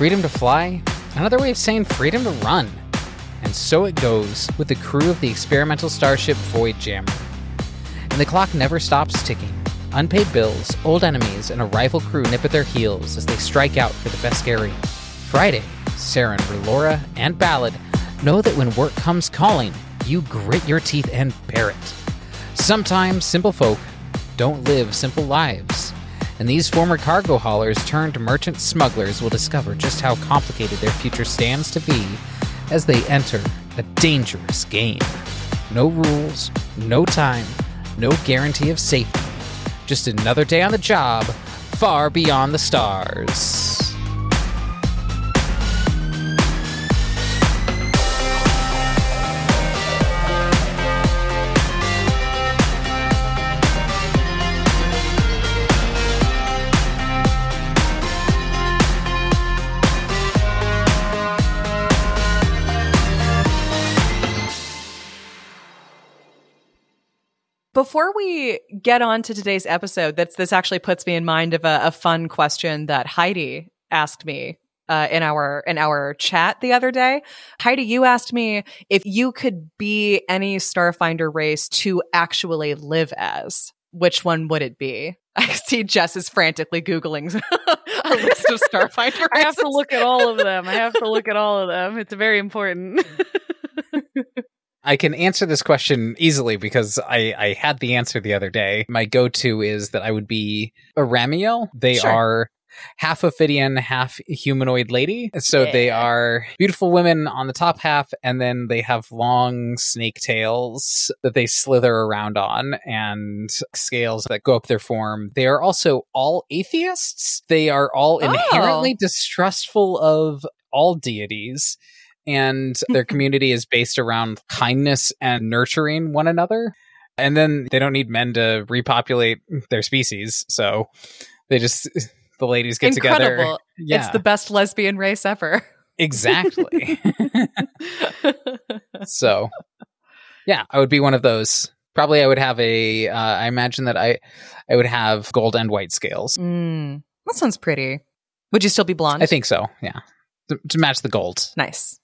freedom to fly, another way of saying freedom to run. And so it goes with the crew of the experimental starship Void Jammer. And the clock never stops ticking. Unpaid bills, old enemies, and a rival crew nip at their heels as they strike out for the Vescarium. Friday, Saren, Relora, and Ballad know that when work comes calling, you grit your teeth and bear it. Sometimes simple folk don't live simple lives, and these former cargo haulers turned merchant smugglers will discover just how complicated their future stands to be as they enter a dangerous game. No rules, no time, no guarantee of safety. Just another day on the job, far beyond the stars. Before we get on to today's episode, this actually puts me in mind of a fun question that Heidi asked me in our chat the other day. Heidi, you asked me if you could be any Starfinder race to actually live as, which one would it be? I see Jess is frantically Googling a list of Starfinder races. I have to look at all of them. It's very important. I can answer this question easily because I had the answer the other day. My go-to is that I would be a Ramiel. They are half Ophidian, half humanoid lady. So they are beautiful women on the top half, and then they have long snake tails that they slither around on and scales that go up their form. They are also all atheists. They are all inherently distrustful of all deities. And their community is based around kindness and nurturing one another. And then they don't need men to repopulate their species. So they just, the ladies get together. Yeah. It's the best lesbian race ever. Exactly. So, yeah, I would be one of those. Probably I would have I imagine that I would have gold and white scales. Mm, that sounds pretty. Would you still be blonde? I think so, yeah. To match the gold. Nice.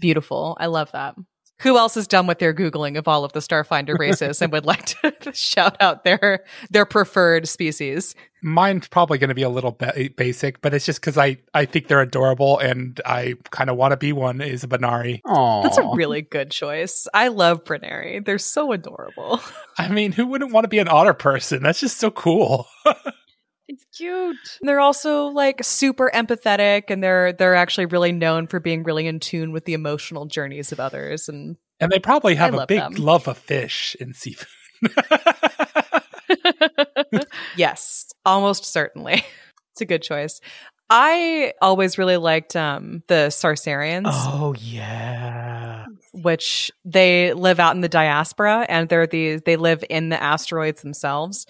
Beautiful. I love that. Who else is done with their Googling of all of the Starfinder races and would like to shout out their preferred species? Mine's probably going to be a little basic, but it's just because I think they're adorable and I kind of want to be one, is a Benari. Aww. That's a really good choice. I love Benari. They're so adorable. I mean, who wouldn't want to be an otter person? That's just so cool. It's cute. And they're also like super empathetic, and they're actually really known for being really in tune with the emotional journeys of others. And they probably have a big love of fish and seafood. Yes, almost certainly. It's a good choice. I always really liked the Sarsarians. Oh, yeah. Which they live out in the diaspora, and they live in the asteroids themselves.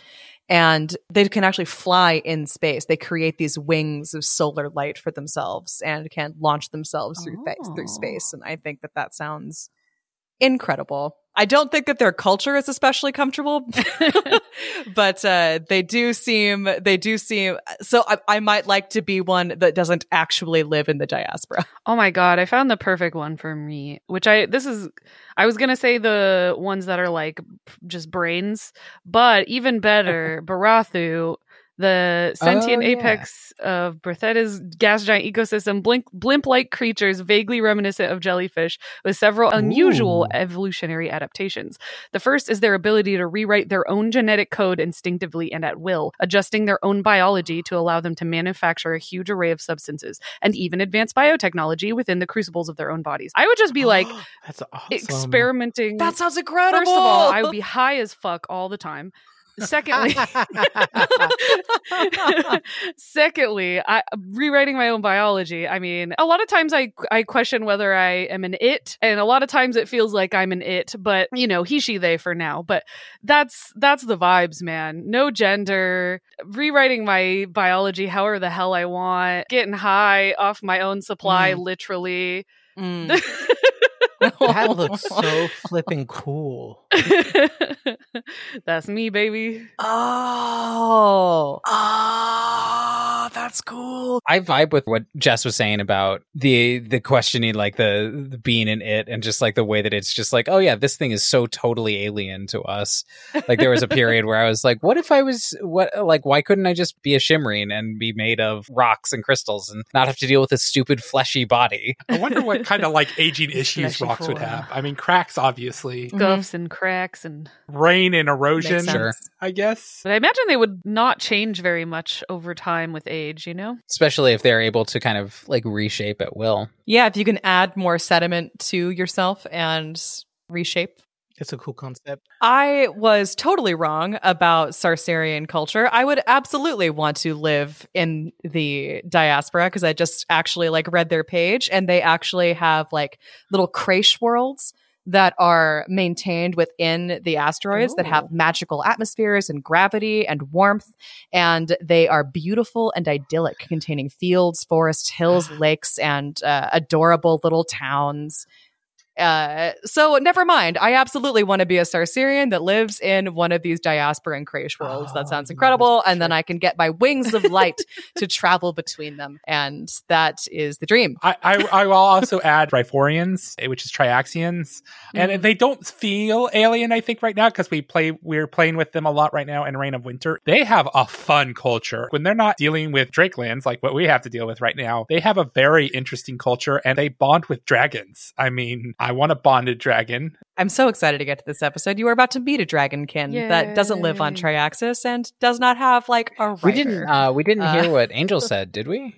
And they can actually fly in space. They create these wings of solar light for themselves and can launch themselves through space. And I think that sounds incredible. I don't think that their culture is especially comfortable, but they do seem. So I might like to be one that doesn't actually live in the diaspora. Oh my God. I found the perfect one for me, which I was going to say the ones that are like just brains, but even better, Barathu, the sentient apex of Brethidin's gas giant ecosystem, blimp-like creatures vaguely reminiscent of jellyfish with several unusual evolutionary adaptations. The first is their ability to rewrite their own genetic code instinctively and at will, adjusting their own biology to allow them to manufacture a huge array of substances and even advanced biotechnology within the crucibles of their own bodies. I would just be like, that's awesome. Experimenting. That sounds incredible. First of all, I would be high as fuck all the time. Secondly, rewriting my own biology. I mean, a lot of times I question whether I am an it, and a lot of times it feels like I'm an it, but you know, he, she, they for now. But that's the vibes, man. No gender, rewriting my biology however the hell I want, getting high off my own supply, literally. Mm. That looks so flipping cool. That's me, baby. Oh, that's cool. I vibe with what Jess was saying about the questioning, like the being in it, and just like the way that it's just like, oh yeah, this thing is so totally alien to us. Like there was a period where I was like, why couldn't I just be a shimmering and be made of rocks and crystals and not have to deal with a stupid fleshy body? I wonder what kind of like aging issues rocks would have. I mean, cracks obviously, scuffs and cracks, and rain and erosion. Sure, I guess. But I imagine they would not change very much over time with age, you know? Especially if they're able to kind of like reshape at will. Yeah, if you can add more sediment to yourself and reshape. It's a cool concept. I was totally wrong about Sarsarian culture. I would absolutely want to live in the diaspora because I just actually like read their page, and they actually have like little creche worlds that are maintained within the asteroids that have magical atmospheres and gravity and warmth. And they are beautiful and idyllic, containing fields, forests, hills, lakes, and adorable little towns. So never mind. I absolutely want to be a Sarsarian that lives in one of these diaspora and creche worlds. That sounds incredible. And then I can get my wings of light to travel between them. And that is the dream. I will also add Riforians, which is Triaxians. And they don't feel alien, I think, right now, because we're playing with them a lot right now in Reign of Winter. They have a fun culture. When they're not dealing with Drakelands, like what we have to deal with right now, they have a very interesting culture, and they bond with dragons. I mean, I want a bonded dragon. I'm so excited to get to this episode. You are about to meet a dragonkin that doesn't live on Triaxis and does not have like a rider. We didn't hear what Angel said, did we?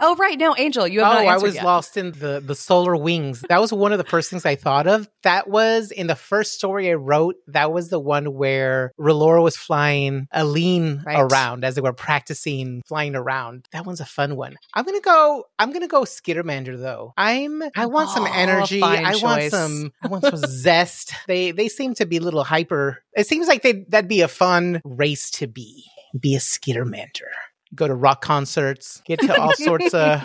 Oh, right. No, Angel, you have not answered. I was lost in the solar wings. That was one of the first things I thought of. That was in the first story I wrote. That was the one where R'hllora was flying Aline around as they were practicing flying around. That one's a fun one. I'm gonna go Skittermander though. I want some energy. I want some zest. They seem to be a little hyper. It seems like that'd be a fun race to be. Be a Skittermander. Go to rock concerts, get to all sorts of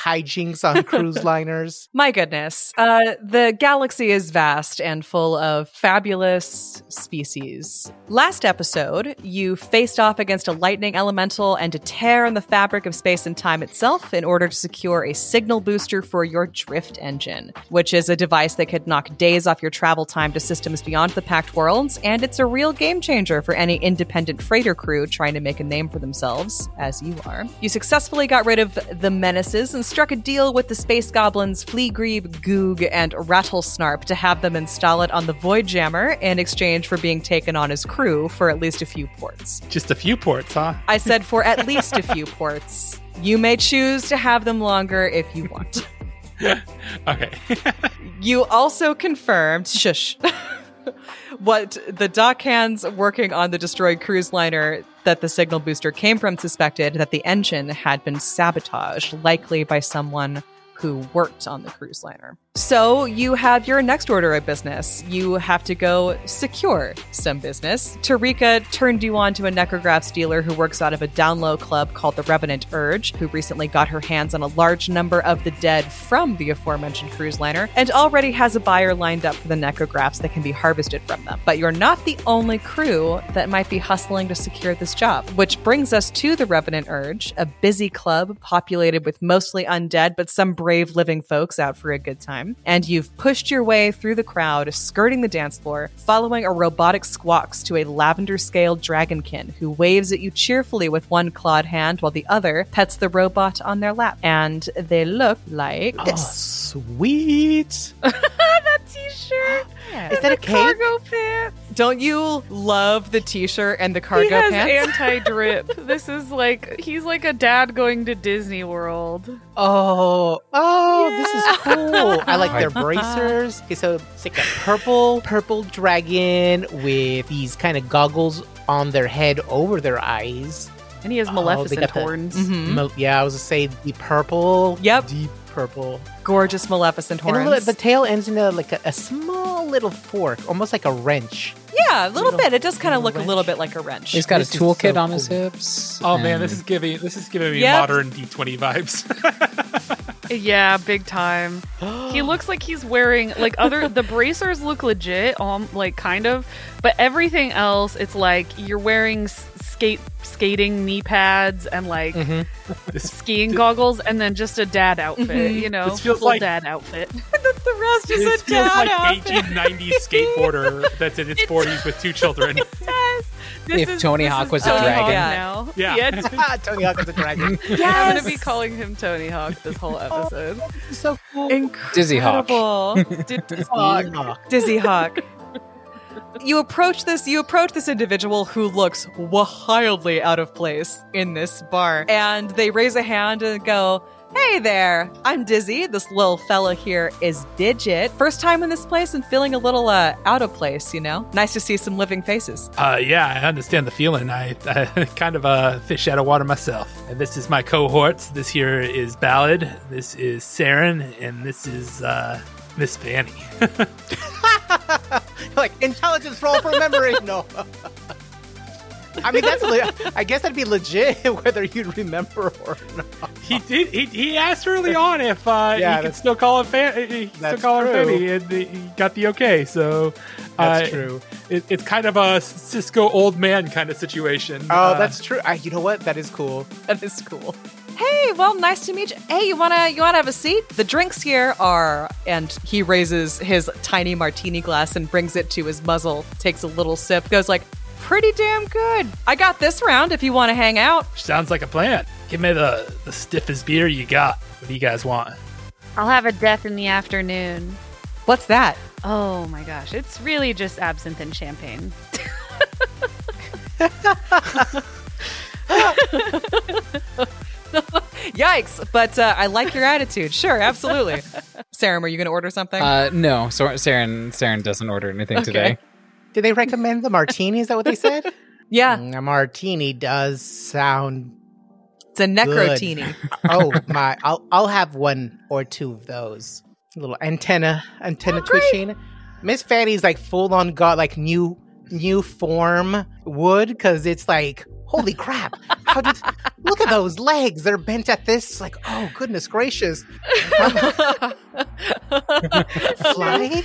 hijinks on cruise liners. My goodness. The galaxy is vast and full of fabulous species. Last episode, you faced off against a lightning elemental and a tear in the fabric of space and time itself in order to secure a signal booster for your drift engine, which is a device that could knock days off your travel time to systems beyond the Pact Worlds, and it's a real game changer for any independent freighter crew trying to make a name for themselves. As you are. You successfully got rid of the menaces and struck a deal with the space goblins Fleagreeb, Goog, and Rattlesnarp to have them install it on the Void Jammer in exchange for being taken on as crew for at least a few ports. Just a few ports, huh? I said for at least a few ports. You may choose to have them longer if you want. Okay. You also confirmed... Shush. What the dockhands working on the destroyed cruise liner that the signal booster came from suspected that the engine had been sabotaged, likely by someone who worked on the cruise liner. So you have your next order of business. You have to go secure some business. Tarika turned you on to a necrographs dealer who works out of a down-low club called the Revenant Urge, who recently got her hands on a large number of the dead from the aforementioned cruise liner and already has a buyer lined up for the necrographs that can be harvested from them. But you're not the only crew that might be hustling to secure this job, which brings us to the Revenant Urge, a busy club populated with mostly undead, but some brave living folks out for a good time. And you've pushed your way through the crowd, skirting the dance floor, following a robotic squawks to a lavender-scaled dragonkin who waves at you cheerfully with one clawed hand while the other pets the robot on their lap. And they look like this. Oh, sweet. That t-shirt. Yeah. Is that a cape? Cargo pants. Don't you love the t-shirt and the cargo pants? He has anti-drip. This is like, he's like a dad going to Disney World. Oh, yeah. This is cool. I like their bracers. Okay, so it's like a purple dragon with these kind of goggles on their head over their eyes. And he has Maleficent horns. Yeah, I was going to say the purple. Yep. Deep purple. Gorgeous Maleficent horns. And the tail ends in a small little fork, almost like a wrench. Yeah, a little bit. It does kind of look a little bit like a wrench. He's got a toolkit on his hips. Oh man, this is giving me modern D20 vibes. Yeah, big time. He looks like he's wearing the bracers look legit, kind of, but everything else, it's like you're wearing skating knee pads and like skiing goggles, and then just a dad outfit. You know, this feels like dad outfit. The rest is a dad outfit. This feels like 1890s skateboarder that's in its 40s with two children. If Tony Hawk was a dragon. Yeah, Tony Hawk was a dragon. I'm going to be calling him Tony Hawk this whole episode. Oh, so cool. Incredible. Dizzy Hawk. You approach this individual who looks wildly out of place in this bar, and they raise a hand and go, "Hey there, I'm Dizzy. This little fella here is Digit. First time in this place and feeling a little out of place, you know? Nice to see some living faces." Yeah, I understand the feeling. I kind of a fish out of water myself. And this is my cohorts. This here is Ballad. This is Saren. And this is Miss Fanny. Like, intelligence roll for memory. No. I mean, I guess that'd be legit whether you'd remember or not. He did. He asked early on if he could still call her Fanny, and he got the okay. So that's true. It's kind of a Cisco old man kind of situation. Oh, that's true. You know what? That is cool. That is cool. Hey, well, nice to meet you. Hey, you wanna have a seat? The drinks here are, and he raises his tiny martini glass and brings it to his muzzle. Takes a little sip. Goes like, "Pretty damn good. I got this round if you want to hang out." Sounds like a plan. Give me the stiffest beer you got. What do you guys want? I'll have a death in the afternoon. What's that? Oh my gosh. It's really just absinthe and champagne. Yikes. But I like your attitude. Sure, absolutely. Saren, are you going to order something? No. So Saren doesn't order anything today. Did they recommend the martini? Is that what they said? Yeah. A martini does sound... It's a necrotini. Oh, my. I'll have one or two of those. A little antenna twitching. Miss Fanny's like full-on god, like new form wood, because it's like, holy crap. Look at those legs. They're bent at this. Like, oh, goodness gracious. Flying?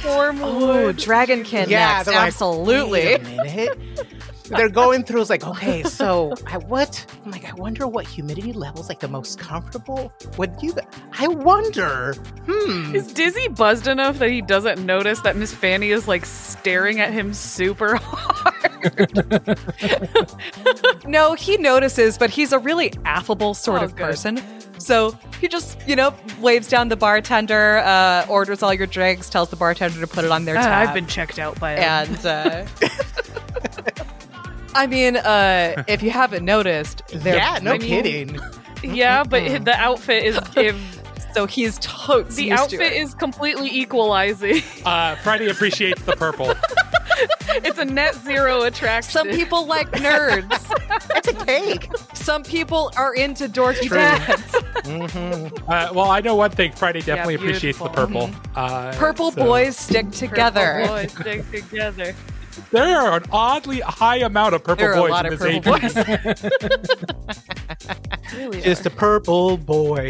Oh, dragonkin. Yeah, next. Absolutely. Like, wait a minute. They're going through. It's like, okay, so I'm like, I wonder what humidity level's like the most comfortable. I wonder. Is Dizzy buzzed enough that he doesn't notice that Miss Fanny is like staring at him super hard? No, he notices, but he's a really affable sort of person. So he just, waves down the bartender, orders all your drinks, tells the bartender to put it on their tab. I've been checked out by it. And I mean, if you haven't noticed, kidding. Yeah, but the outfit is so he's totes. The outfit is completely equalizing. Friday appreciates the purple. It's a net zero attraction. Some people like nerds. That's a cake. Some people are into dorky dads. Mm-hmm. Well, I know one thing. Friday definitely appreciates the purple. Mm-hmm. Boys stick together. Purple boys stick together. There are an oddly high amount of purple boys in this age group. Just a purple boy.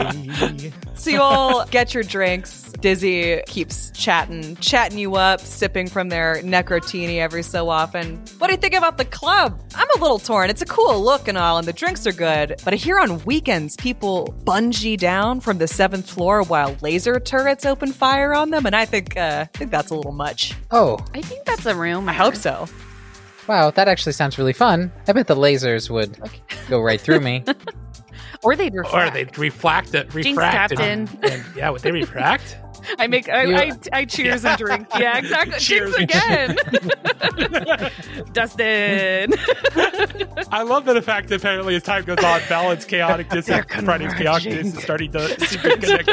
So you all get your drinks. Dizzy keeps chatting you up, sipping from their necrotini every so often. What do you think about the club? I'm a little torn. It's a cool look and all, and the drinks are good. But I hear on weekends, people bungee down from the 7th floor while laser turrets open fire on them, and I think that's a little much. Oh. I think that's a rumor. I hope so. Wow, that actually sounds really fun. I bet the lasers would go right through me. Or they'd refract. Refract it. Would they refract? I cheers and drink. Yeah, exactly. Cheers again. Dustin. I love the fact that apparently as time goes on, Ballad's chaotic distance, Friday's chaotic distance is starting to connect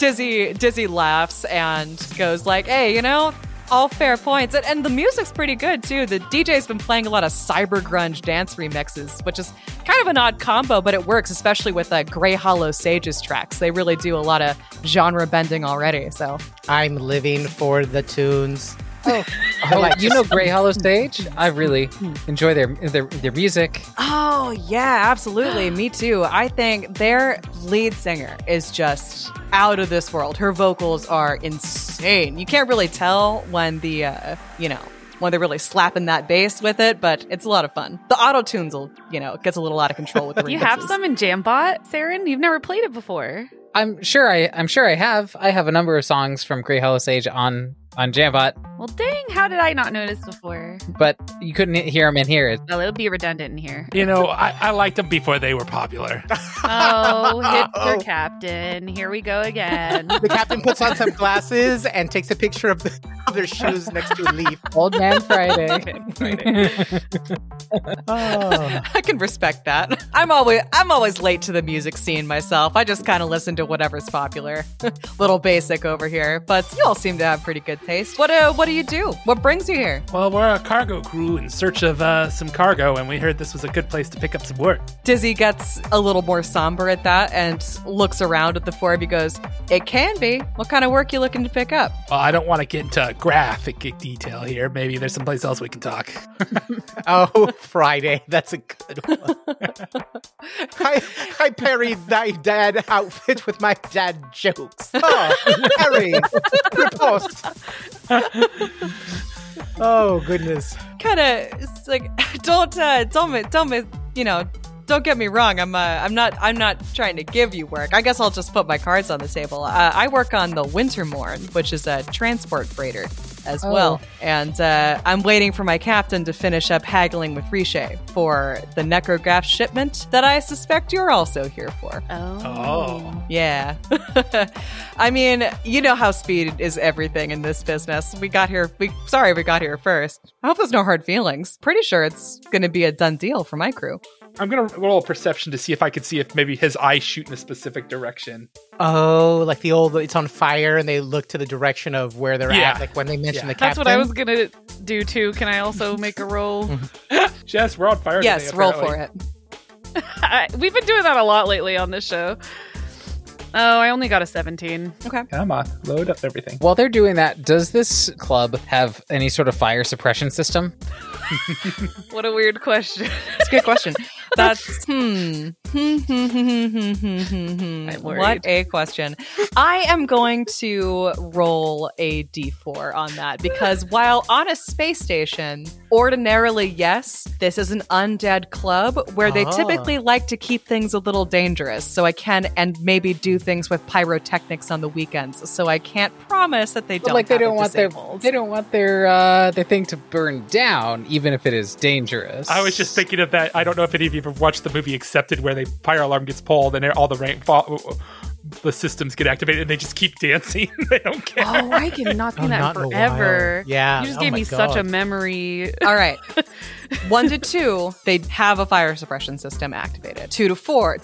to more. Dizzy laughs and goes like, "Hey, all fair points." And the music's pretty good, too. The DJ's been playing a lot of cyber grunge dance remixes, which is kind of an odd combo, but it works, especially with Grey Hollow Sage's tracks. They really do a lot of genre bending already, so. I'm living for the tunes. Grey Hollow Sage? I really enjoy their music. Oh, yeah, absolutely. Me too. I think their lead singer is just out of this world. Her vocals are insane. You can't really tell when the when they're really slapping that bass with it, but it's a lot of fun. The auto-tunes, gets a little out of control with the remixes. You have some in Jambot, Saren? You've never played it before. I'm sure I have. I have a number of songs from Grey Hollow Sage on Jambot. Well, dang, how did I not notice before? But you couldn't hear them in here. Well, it would be redundant in here. I liked them before they were popular. Oh, hipster captain. Here we go again. The captain puts on some glasses and takes a picture of their shoes next to a leaf. Old Man Friday. Oh. I can respect that. I'm always late to the music scene myself. I just kind of listen to whatever's popular. Little basic over here, but you all seem to have pretty good taste. What do you do? What brings you here? Well, we're a cargo crew in search of some cargo, and we heard this was a good place to pick up some work. Dizzy gets a little more somber at that and looks around at the four of you, goes, "It can be. What kind of work you looking to pick up?" Well, I don't want to get into graphic detail here. Maybe there's someplace else we can talk. Oh, Friday. That's a good one. I parried thy dad outfit with my dad jokes. Oh, Harry. Riposte. Oh, goodness. Kind of like, don't get me wrong. I'm not trying to give you work. I guess I'll just put my cards on the table. I work on the Wintermorn, which is a transport freighter as well. And I'm waiting for my captain to finish up haggling with Rishay for the necrograph shipment that I suspect you're also here for. Oh. Yeah. I mean, you know how speed is everything in this business. We got here first. I hope there's no hard feelings. Pretty sure it's going to be a done deal for my crew. I'm going to roll a perception to see if I could see if maybe his eyes shoot in a specific direction. Oh, like the old, it's on fire and they look to the direction of where they're at, like when they mention the captain. That's what I was going to do too. Can I also make a roll? Jess, we're on fire today. Yes, roll for it. We've been doing that a lot lately on this show. Oh, I only got a 17. Okay. Come on, load up everything. While they're doing that, does this club have any sort of fire suppression system? What a weird question. It's a good question. That's what a question. I am going to roll a d4 on that because while on a space station, ordinarily, yes, this is an undead club where they typically like to keep things a little dangerous. So I can and maybe do things with pyrotechnics on the weekends. So I can't promise that they don't. Like they don't want disabled. They don't want their thing to burn down, even if it is dangerous. I was just thinking of that. I don't know if any of you have watched the movie Accepted, where the fire alarm gets pulled and all the the systems get activated and they just keep dancing. They don't care. Oh, I cannot see that forever. Yeah. You just gave me such a memory. All right. 1 to 2, they have a fire suppression system activated. 3 to 4,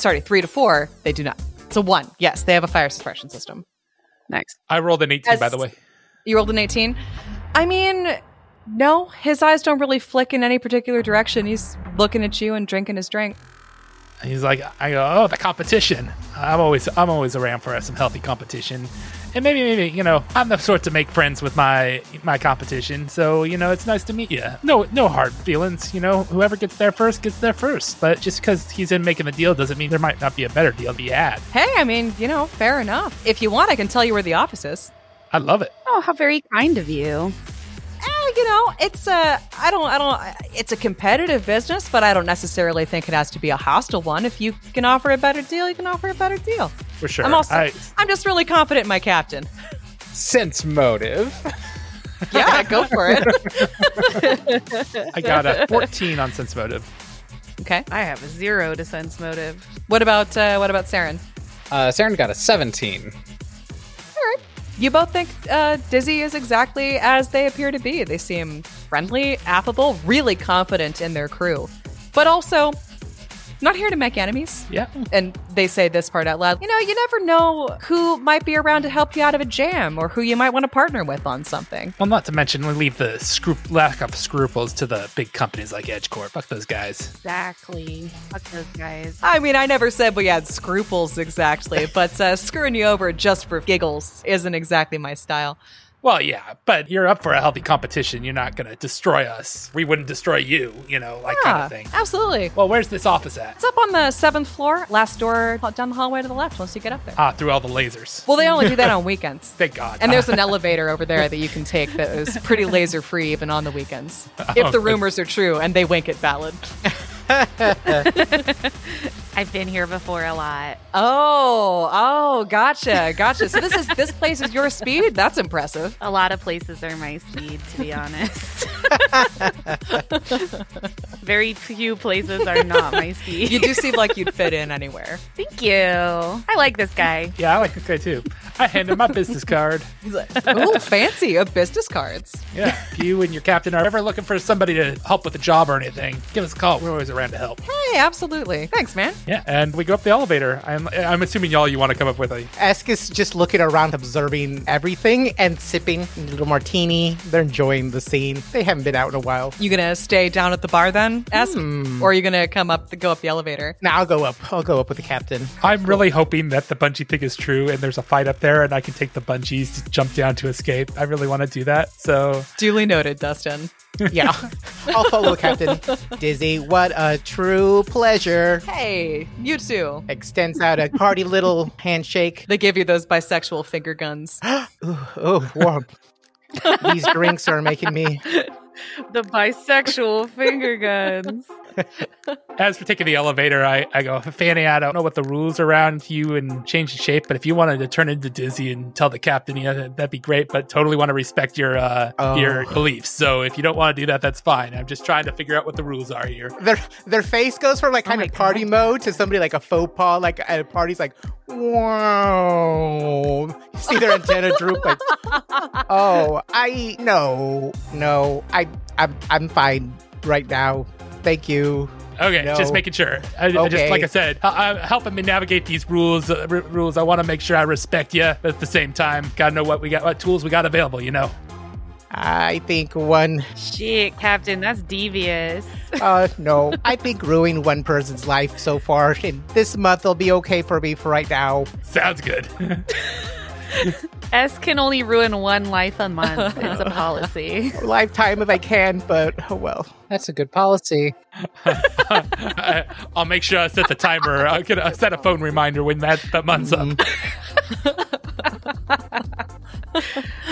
they do not. So 1, yes, they have a fire suppression system. Nice. I rolled an 18, by the way. You rolled an 18? I mean, no, his eyes don't really flick in any particular direction. He's looking at you and drinking his drink. He's like, the competition. I'm always around for some healthy competition. And maybe, I'm the sort to make friends with my competition. So, it's nice to meet you. No hard feelings. Whoever gets there first gets there first. But just because he's in making the deal doesn't mean there might not be a better deal to be had. Hey, I mean, fair enough. If you want, I can tell you where the office is. I love it. Oh, how very kind of you. It's it's a competitive business, but I don't necessarily think it has to be a hostile one. If you can offer a better deal, you can offer a better deal. For sure. I'm just really confident in my captain. Sense motive. Yeah, go for it. I got a 14 on sense motive. Okay. I have a 0 to sense motive. What about Saren? Saren got a 17. You both think Dizzy is exactly as they appear to be. They seem friendly, affable, really confident in their crew, but also not here to make enemies. Yeah. And they say this part out loud. You never know who might be around to help you out of a jam or who you might want to partner with on something. Well, not to mention we leave the lack of scruples to the big companies like Edgecore. Fuck those guys. Exactly. Fuck those guys. I mean, I never said we had scruples exactly, but screwing you over just for giggles isn't exactly my style. Well, yeah, but you're up for a healthy competition. You're not going to destroy us. We wouldn't destroy you, you know, like kind of thing. Absolutely. Well, where's this office at? It's up on the 7th floor, last door down the hallway to the left once you get up there. Ah, through all the lasers. Well, they only do that on weekends. Thank God. And there's an elevator over there that you can take that is pretty laser-free even on the weekends. If the rumors are true, and they wink at Ballad. I've been here before a lot. Oh, gotcha. So this place is your speed? That's impressive. A lot of places are my speed, to be honest. Very few places are not my speed. You do seem like you'd fit in anywhere. Thank you. I like this guy. Yeah, I like this guy too. I hand him my business card. He's like, ooh, fancy, a business cards. Yeah, if you and your captain are ever looking for somebody to help with a job or anything, give us a call. We're always around to help. Hey, absolutely. Thanks, man. Yeah, and we go up the elevator. I'm assuming y'all you want to come up with a... Esk is just looking around, observing everything and sipping a little martini. They're enjoying the scene. They haven't been out in a while. You gonna stay down at the bar then, Esk? Or are you gonna go up the elevator? No, I'll go up. I'll go up with the captain. I'm really hoping that the bungee thing is true and there's a fight up there and I can take the bungees to jump down to escape. I really want to do that, so... Duly noted, Dustin. Yeah, I'll follow Captain Dizzy. What a true pleasure. Hey, you too. Extends out a hearty little handshake. They give you those bisexual finger guns. Oh, warm. These drinks are making me... The bisexual finger guns. As for taking the elevator, I go, Fanny, I don't know what the rules around you and changing shape, but if you wanted to turn into Dizzy and tell the captain, that'd be great, but totally want to respect your beliefs. So if you don't want to do that, that's fine. I'm just trying to figure out what the rules are here. Their face goes from like kind of party mode to somebody like a faux pas, like at a party's like, whoa. You see their antenna droop like, oh, I'm fine right now. Thank you. Okay, no. Just making sure. Okay. Just like I said, I'm helping me navigate these rules. Rules. I want to make sure I respect you, but at the same time, gotta know what tools we got available. You know. I think one... Shit, Captain, that's devious. No. I think ruining one person's life so far, and this month will be okay for me for right now. Sounds good. S can only ruin one life a month. It's a policy. A lifetime if I can, but oh well. That's a good policy. I'll make sure I set the timer. I'm going to set a phone reminder when that month's up.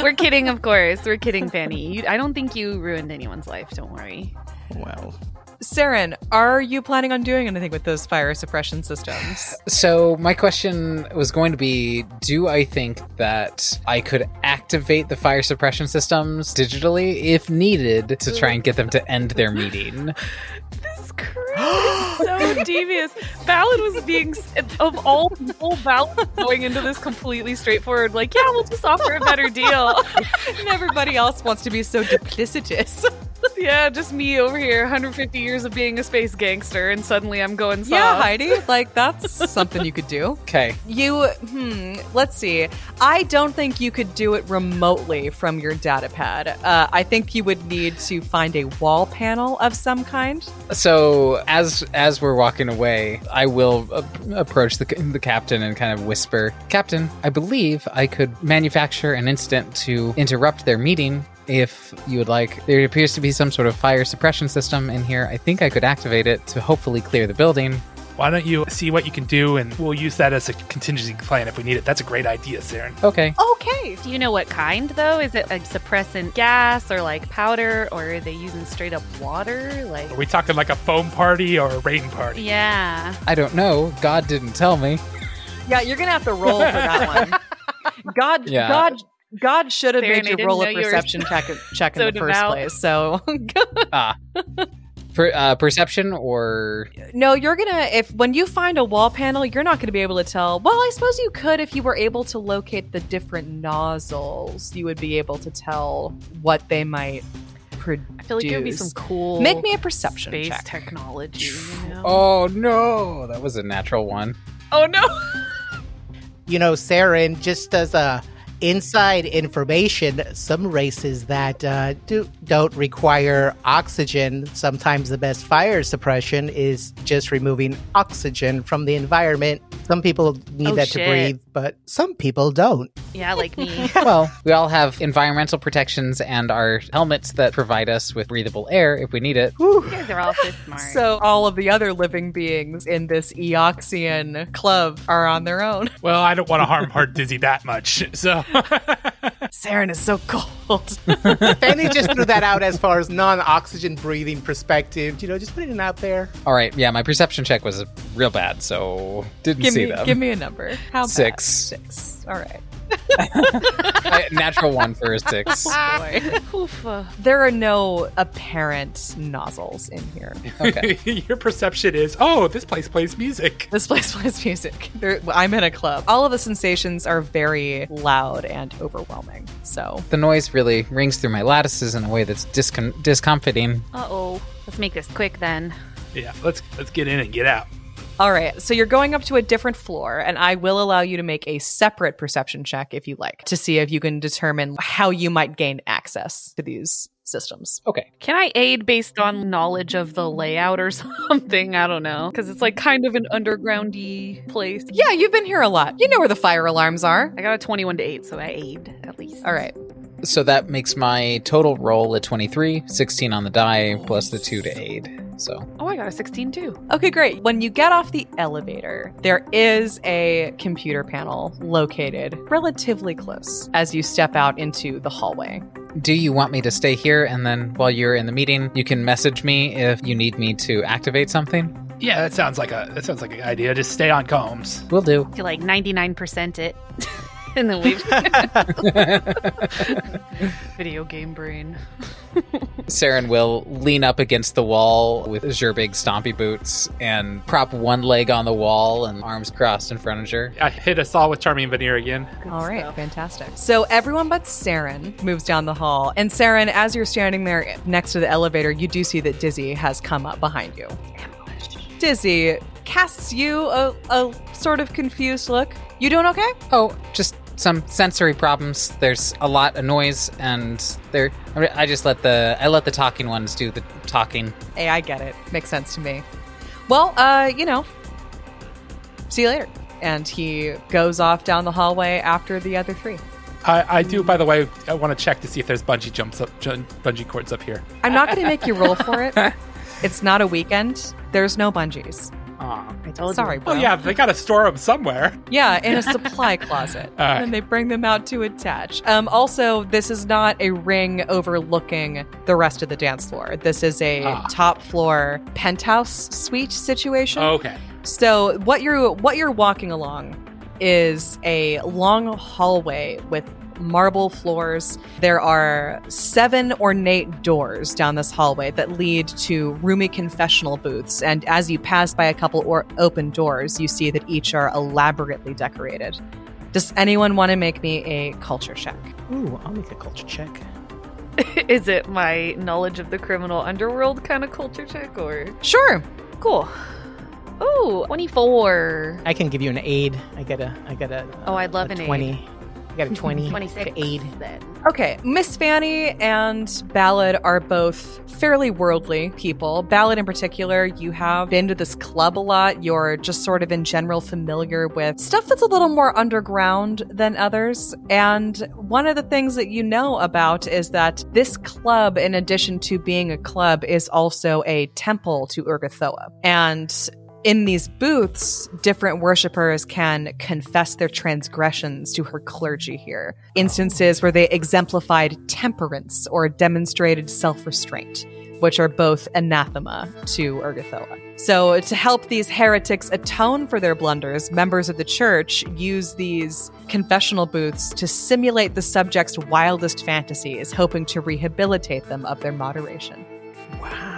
We're kidding, of course. We're kidding, Fanny. I don't think you ruined anyone's life. Don't worry. Well... Saren, are you planning on doing anything with those fire suppression systems? So my question was going to be, do I think that I could activate the fire suppression systems digitally if needed to try and get them to end their meeting? This crew is so devious. Ballad was being, of all people, Ballad going into this completely straightforward, like, yeah, we'll just offer a better deal. And everybody else wants to be so duplicitous. Yeah, just me over here, 150 years of being a space gangster, and suddenly I'm going soft. Yeah, Heidi, like, that's something you could do. Okay. You, let's see. I don't think you could do it remotely from your data pad. I think you would need to find a wall panel of some kind. So, as we're walking away, I will approach the captain and kind of whisper, Captain, I believe I could manufacture an incident to interrupt their meeting. If you would like, there appears to be some sort of fire suppression system in here. I think I could activate it to hopefully clear the building. Why don't you see what you can do, and we'll use that as a contingency plan if we need it. That's a great idea, Saren. Okay. Do you know what kind, though? Is it like suppressant gas or like powder, or are they using straight up water? Like, are we talking like a foam party or a rain party? Yeah. I don't know. God didn't tell me. Yeah, you're going to have to roll for that one. God should have made you roll a perception check so in the first place. So, perception or no? You're gonna when you find a wall panel, you're not gonna be able to tell. Well, I suppose you could if you were able to locate the different nozzles. You would be able to tell what they might produce. I feel like it would be some cool. Make me a perception space check. Technology. You know? Oh no, that was a natural one. Oh no. You know, Saren, just as a. Inside information, some races that don't require oxygen, sometimes the best fire suppression is just removing oxygen from the environment Some people need to breathe, but some people don't. Yeah, like me. Well, we all have environmental protections and our helmets that provide us with breathable air if we need it. Whew. You guys are all so smart. So all of the other living beings in this Eoxian club are on their own. Well, I don't want to harm Hard Dizzy that much, so... Saren is so cold. Fanny just threw that out as far as non-oxygen breathing perspective. You know, just putting it out there. All right, yeah, my perception check was real bad, so didn't see them. Give me a number. How bad? Six. All right. Natural one for a 6. Oh boy. Oof. There are no apparent nozzles in here. Okay. Your perception is, this place plays music. I'm in a club. All of the sensations are very loud and overwhelming. So the noise really rings through my lattices in a way that's discomfiting. Uh-oh. Let's make this quick then. Yeah, let's get in and get out. All right, so you're going up to a different floor, and I will allow you to make a separate perception check if you like, to see if you can determine how you might gain access to these systems. Okay. Can I aid based on knowledge of the layout or something? I don't know. Because it's like kind of an underground-y place. Yeah, you've been here a lot. You know where the fire alarms are. I got a 21 to 8, so I aid at least. All right. So that makes my total roll a 23, 16 on the die, plus the 2 to aid. So. Oh, I got a 16 too. Okay, great. When you get off the elevator, there is a computer panel located relatively close as you step out into the hallway. Do you want me to stay here and then while you're in the meeting, you can message me if you need me to activate something? Yeah, that sounds like an idea. Just stay on comms. Will do. To like 99% it. And then we've video game brain. Saren will lean up against the wall with her big stompy boots and prop one leg on the wall and arms crossed in front of her. I hit us all with Charming Veneer again. All right, fantastic. So everyone but Saren moves down the hall. And Saren, as you're standing there next to the elevator, you do see that Dizzy has come up behind you. Dizzy casts you a sort of confused look. You doing okay? Oh, just some sensory problems. There's a lot of noise, and I let the talking ones do the talking. Hey, I get it. Makes sense to me. Well, see you later. And he goes off down the hallway after the other three. I do, by the way, I want to check to see if there's bungee cords up here. I'm not going to make you roll for it. It's not a weekend. There's no bungees. I told you. Sorry, bro. Oh, yeah, they got to store them somewhere. Yeah, in a supply closet. All right. And they bring them out to attach. Also, this is not a ring overlooking the rest of the dance floor. This is a top floor penthouse suite situation. Okay. So what you're walking along is a long hallway with marble floors. There are 7 ornate doors down this hallway that lead to roomy confessional booths, and as you pass by a couple open doors, you see that each are elaborately decorated. Does anyone want to make me a culture check? Ooh, I'll make a culture check. Is it my knowledge of the criminal underworld kind of culture check, or? Sure. Cool. Ooh, 24. I can give you an aid. I get a. Oh, I'd love an 20. Aid. I got a 20 to aid. Then. Okay, Miss Fanny and Ballad are both fairly worldly people. Ballad in particular, you have been to this club a lot. You're just sort of in general familiar with stuff that's a little more underground than others. And one of the things that you know about is that this club, in addition to being a club, is also a temple to Urgathoa. And in these booths, different worshipers can confess their transgressions to her clergy here. Instances where they exemplified temperance or demonstrated self-restraint, which are both anathema to Urgathoa. So to help these heretics atone for their blunders, members of the church use these confessional booths to simulate the subject's wildest fantasies, hoping to rehabilitate them of their moderation. Wow.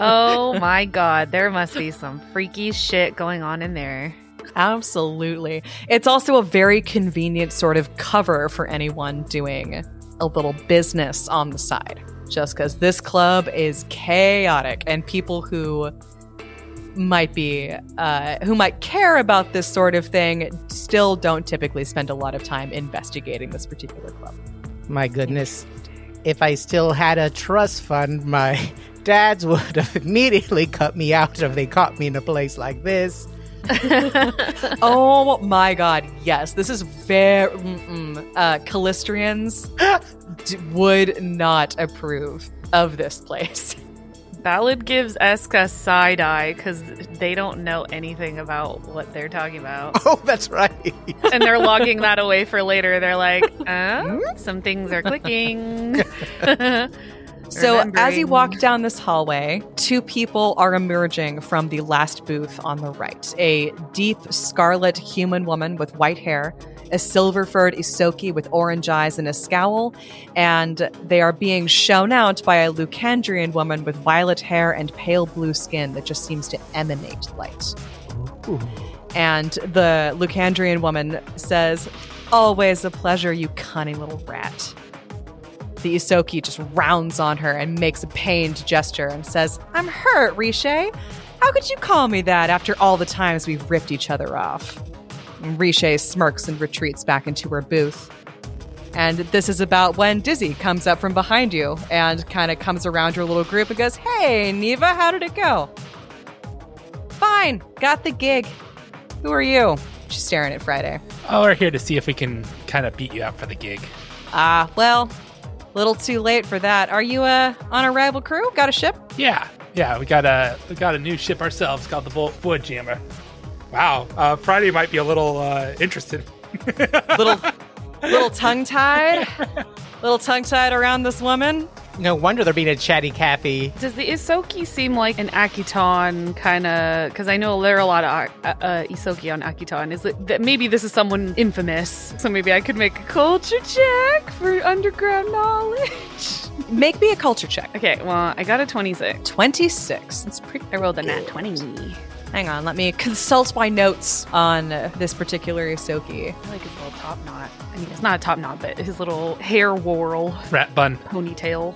Oh my God, there must be some freaky shit going on in there. Absolutely. It's also a very convenient sort of cover for anyone doing a little business on the side, just because this club is chaotic, and people who might care about this sort of thing still don't typically spend a lot of time investigating this particular club. My goodness. If I still had a trust fund, my dads would have immediately cut me out if they caught me in a place like this. Oh my god, yes. This is very... Calistrians would not approve of this place. Ballad gives Eska side eye because they don't know anything about what they're talking about. Oh, that's right. And they're logging that away for later. They're like, some things are clicking. So as you walk down this hallway, two people are emerging from the last booth on the right. A deep scarlet human woman with white hair, a silver-furred Isoki with orange eyes and a scowl, and they are being shown out by a Lucandrian woman with violet hair and pale blue skin that just seems to emanate light. Ooh. And the Lucandrian woman says, "Always a pleasure, you cunning little rat." The Isoki just rounds on her and makes a pained gesture and says, "I'm hurt, Rishay. How could you call me that after all the times we've ripped each other off?" Rishay smirks and retreats back into her booth. And this is about when Dizzy comes up from behind you and kind of comes around your little group and goes, "Hey, Neva, how did it go?" "Fine, got the gig. Who are you?" She's staring at Friday. "Oh, we're here to see if we can kind of beat you up for the gig." "Ah, well, little too late for that. Are you on a rival crew? Got a ship?" Yeah, we got a new ship ourselves called the Void Jammer. Wow, Friday might be a little interested. little tongue-tied? Little tongue-tied around this woman? No wonder they're being a chatty Cathy. Does the Isoki seem like an Akiton kind of... Because I know there are a lot of Isoki on Akiton. Is it that maybe this is someone infamous? So maybe I could make a culture check for underground knowledge. Make me a culture check. Okay, well, I got a 26. 26. That's pretty... I rolled a nat 20. Hang on, let me consult my notes on this particular Isoki. I like his little top knot. I mean, it's not a top knot, but his little hair whorl. Rat bun. Ponytail.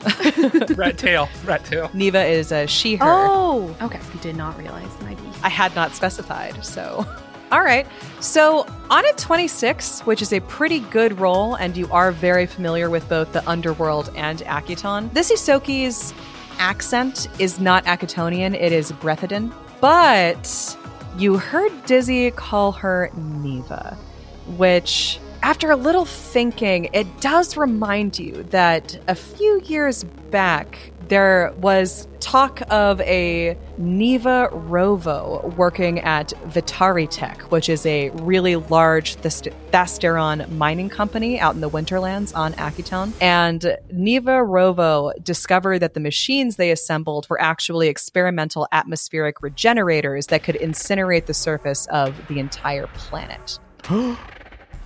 Rat tail. Neva is a she, her. Oh, okay. I did not realize an ID. I had not specified, so... All right. So on a 26, which is a pretty good roll, and you are very familiar with both the Underworld and Akiton, this Isoki's accent is not Akitonian, it is Brethidin. But you heard Dizzy call her Neva, which, after a little thinking, it does remind you that a few years back, there was talk of a Neva Rovo working at Vitari Tech, which is a really large Thasteron mining company out in the Winterlands on Akiton. And Neva Rovo discovered that the machines they assembled were actually experimental atmospheric regenerators that could incinerate the surface of the entire planet.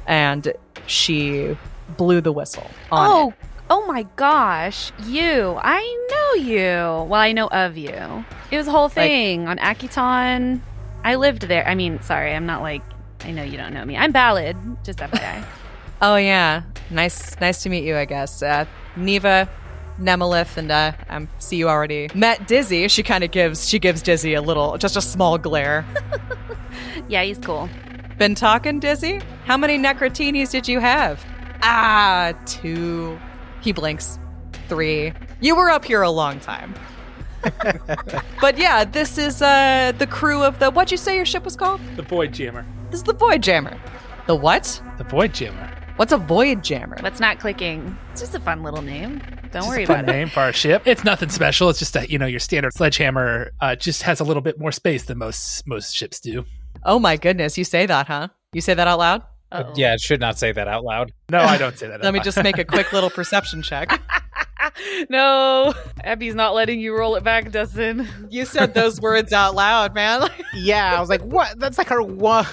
And she blew the whistle on it. Oh my gosh, you. I know you. Well, I know of you. It was a whole thing on Akiton. I lived there. I mean, sorry, I'm not like, I know you don't know me. I'm Ballad, just FYI. Oh, yeah. Nice to meet you, I guess. Neva, Nemolith, and I see you already met Dizzy. She kind of gives Dizzy a little, just a small glare. Yeah, he's cool. Been talking, Dizzy? How many Necrotinis did you have? 2. He blinks. 3. You were up here a long time. But yeah, this is the crew of the... What'd you say your ship was called? The Void Jammer. This is the Void Jammer. The what? The Void Jammer. What's a Void Jammer? What's not clicking? It's just a fun little name. Don't worry about it. It's a fun name for our ship. It's nothing special. It's just your standard sledgehammer just has a little bit more space than most ships do. Oh my goodness. You say that, huh? You say that out loud? Yeah, I should not say that out loud. No, I don't say that out loud. Let me just make a quick little perception check. No, Abby's not letting you roll it back, Dustin. You said those words out loud, man. Yeah, I was like, what? That's like our one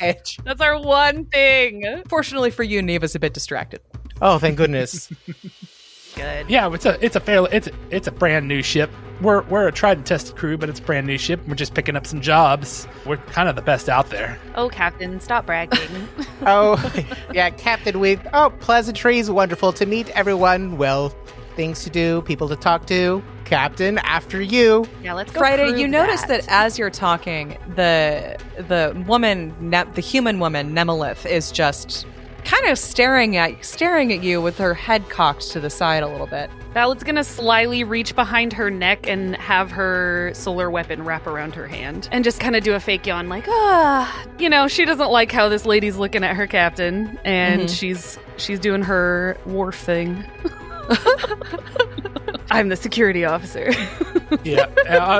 edge. That's our one thing. Fortunately for you, Neva's a bit distracted. Oh, thank goodness. Good. Yeah, it's a brand new ship. We're a tried and tested crew, but it's a brand new ship. We're just picking up some jobs. We're kind of the best out there. Oh, Captain, stop bragging. Oh, yeah, Captain with pleasantries. Wonderful to meet everyone. Well, things to do, people to talk to. Captain, after you. Yeah, let's go. Friday, you notice that as you're talking, the human woman Nemolith is just kind of staring at you with her head cocked to the side a little bit. Ballad's gonna slyly reach behind her neck and have her solar weapon wrap around her hand and just kind of do a fake yawn like, you know, she doesn't like how this lady's looking at her captain, and she's doing her wharf thing. I'm the security officer. Yeah.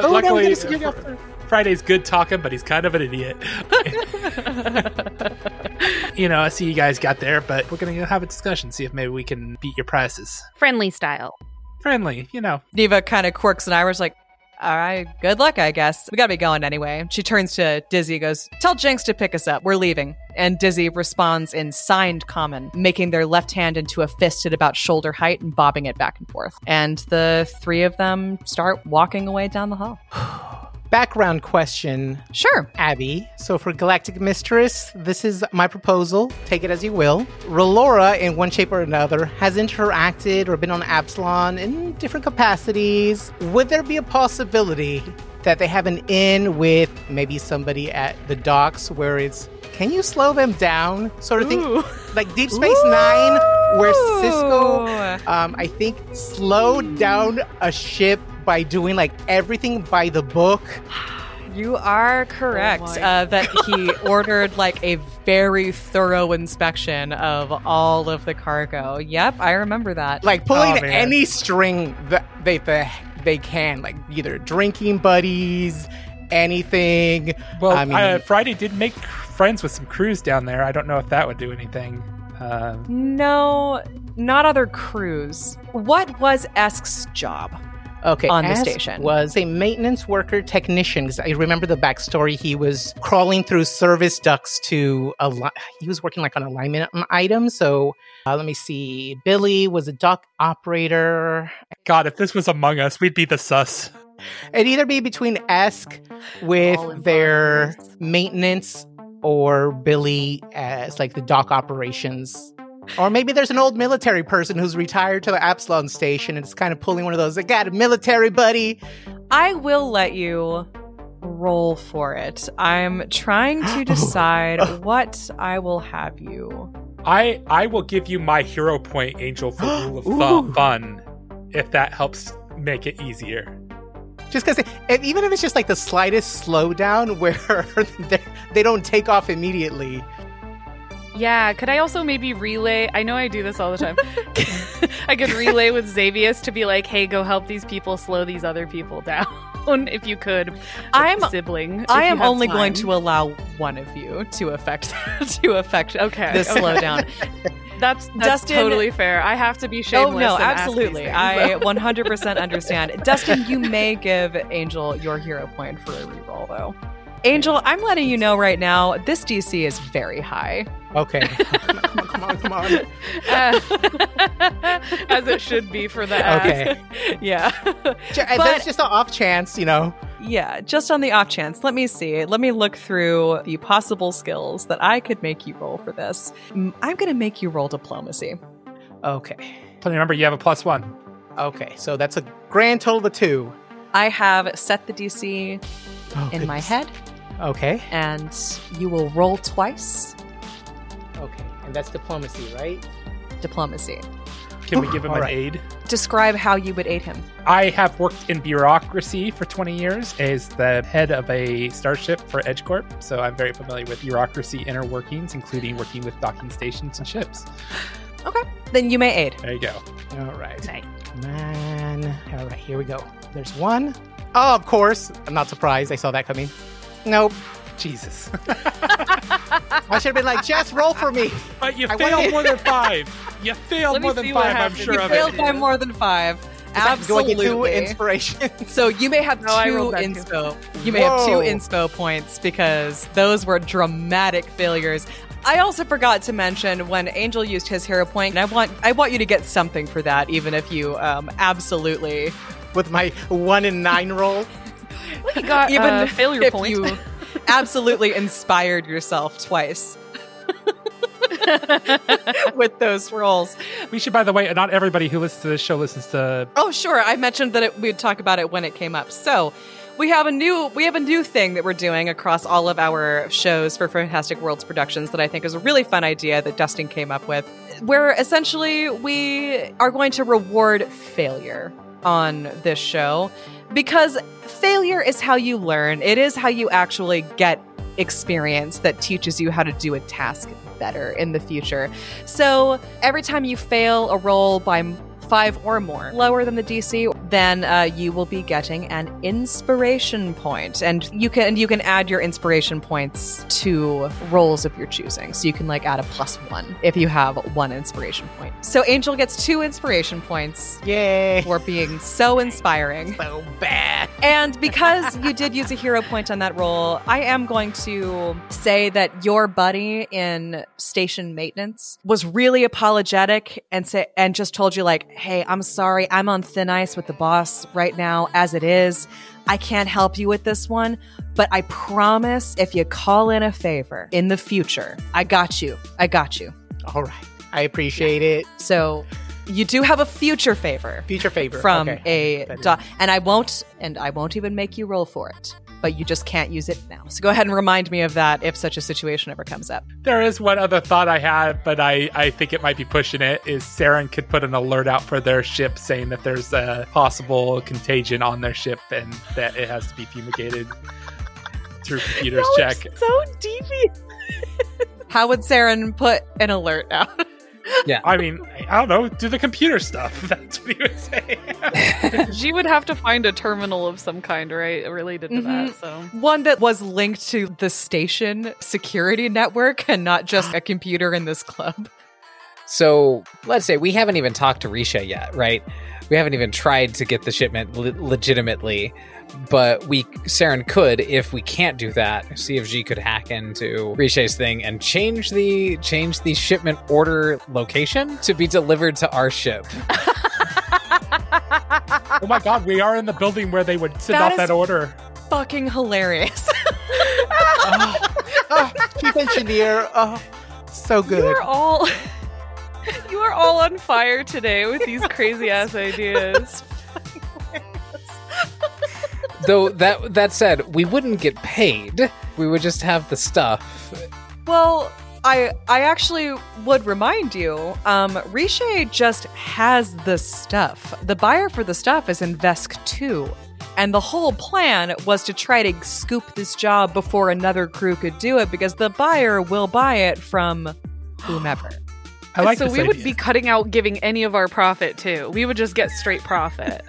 Luckily, Friday's good talking, but he's kind of an idiot. You know, I see you guys got there, but we're going to have a discussion, see if maybe we can beat your prices. Friendly style. Friendly, you know. Neva kind of quirks an iris like, all right, good luck, I guess. We got to be going anyway. She turns to Dizzy, goes, tell Jenks to pick us up. We're leaving. And Dizzy responds in signed common, making their left hand into a fist at about shoulder height and bobbing it back and forth. And the three of them start walking away down the hall. Background question. Sure. Abby. So for Galactic Mistress, this is my proposal. Take it as you will. Rolora, in one shape or another, has interacted or been on Absalon in different capacities. Would there be a possibility that they have an in with maybe somebody at the docks where it's, can you slow them down? Sort of thing. Like Deep Space Nine, where Cisco, I think, slowed down a ship by doing like everything by the book. You are correct. That he ordered like a very thorough inspection of all of the cargo. Yep, I remember that. Like pulling any string that they can, like either drinking buddies, anything. Well, I mean, Friday did make friends with some crews down there. I don't know if that would do anything. No, not other crews. What was Esk's job? Okay, on the station was a maintenance worker technician, because I remember the backstory. He was crawling through service ducts to he was working like on alignment items. So let me see. Billy was a dock operator. God, if this was Among Us, we'd be the sus. It'd either be between Esk with their maintenance or Billy as like the dock operations. Or maybe there's an old military person who's retired to the Absalon station and is kind of pulling one of those, I got a military buddy. I will let you roll for it. I'm trying to decide what I will have you. I will give you my hero point, Angel, for rule of fun, if that helps make it easier. Just because, even if it's just like the slightest slowdown where they don't take off immediately. Yeah, could I also maybe relay? I know I do this all the time. I could relay with Xavius to be like, hey, go help these people slow these other people down if you could. I am only going to allow one of you to affect the slowdown. That's Dustin, totally fair. I have to be shameless. Oh, no, absolutely. I 100% understand. Dustin, you may give Angel your hero point for a reroll, though. Angel, I'm letting you know right now, this DC is very high. Okay. Come on. As it should be for that. Okay. Yeah. That's just an off chance, you know. Yeah, just on the off chance. Let me see. Let me look through the possible skills that I could make you roll for this. I'm going to make you roll diplomacy. Okay. But remember, you have a +1. Okay, so that's a grand total of 2. I have set the DC in my head. Okay. And you will roll twice. Okay. And that's diplomacy, right? Diplomacy. Can we give him an aid? Describe how you would aid him. I have worked in bureaucracy for 20 years as the head of a starship for Edgecore, so I'm very familiar with bureaucracy inner workings, including working with docking stations and ships. Okay. Then you may aid. There you go. All right. Nice. Man. All right. Here we go. There's one. Oh, of course. I'm not surprised. I saw that coming. Nope. Jesus. I should have been like, just roll for me. But you failed more than 5. You failed more than 5, I'm sure of it. You failed by more than 5. Absolutely. Going to 2 inspiration. So you may have 2 inspo. You may have 2 inspo points because those were dramatic failures. I also forgot to mention when Angel used his hero point, and I want you to get something for that, even if you absolutely... With my 1 in 9 roll. Well, you got even failure if point. You absolutely inspired yourself twice with those rolls. We should, by the way, not everybody who listens to this show listens to... Oh, sure. I mentioned that we'd talk about it when it came up. So We have a new thing that we're doing across all of our shows for Fantastic Worlds Productions that I think is a really fun idea that Dustin came up with, where essentially we are going to reward failure on this show, because failure is how you learn. It is how you actually get experience that teaches you how to do a task better in the future. So every time you fail a roll by 5 or more, lower than the DC, then you will be getting an inspiration point, and you can add your inspiration points to rolls of your choosing. So you can add a +1 if you have 1 inspiration point. So Angel gets 2 inspiration points. Yay! For being so inspiring, so bad. And because you did use a hero point on that roll, I am going to say that your buddy in station maintenance was really apologetic and just told you hey, I'm sorry, I'm on thin ice with the boss right now as it is. I can't help you with this one, but I promise if you call in a favor in the future, I got you. All right. I appreciate it. So you do have a future favor. Future favor. From and I won't even make you roll for it, but you just can't use it now. So go ahead and remind me of that if such a situation ever comes up. There is one other thought I had, but I think it might be pushing it, is Saren could put an alert out for their ship saying that there's a possible contagion on their ship and that it has to be fumigated through computers check. So devious. How would Saren put an alert out? Yeah, I mean, I don't know. Do the computer stuff. That's what he would say. She would have to find a terminal of some kind, right, related to that. So one that was linked to the station security network and not just a computer in this club. So let's say we haven't even talked to Risha yet, right? We haven't even tried to get the shipment legitimately, but Saren could, if we can't do that, CFG could hack into Risha's thing and change the shipment order location to be delivered to our ship. Oh my God, we are in the building where they would send off that order. Fucking hilarious. Chief engineer, so good. You are all on fire today with these crazy ass ideas. Though that said, we wouldn't get paid. We would just have the stuff. Well, I actually would remind you, Rishay just has the stuff. The buyer for the stuff is Invesc 2. And the whole plan was to try to scoop this job before another crew could do it, because the buyer will buy it from whomever. Like so we idea. Would be cutting out giving any of our profit, too. We would just get straight profit.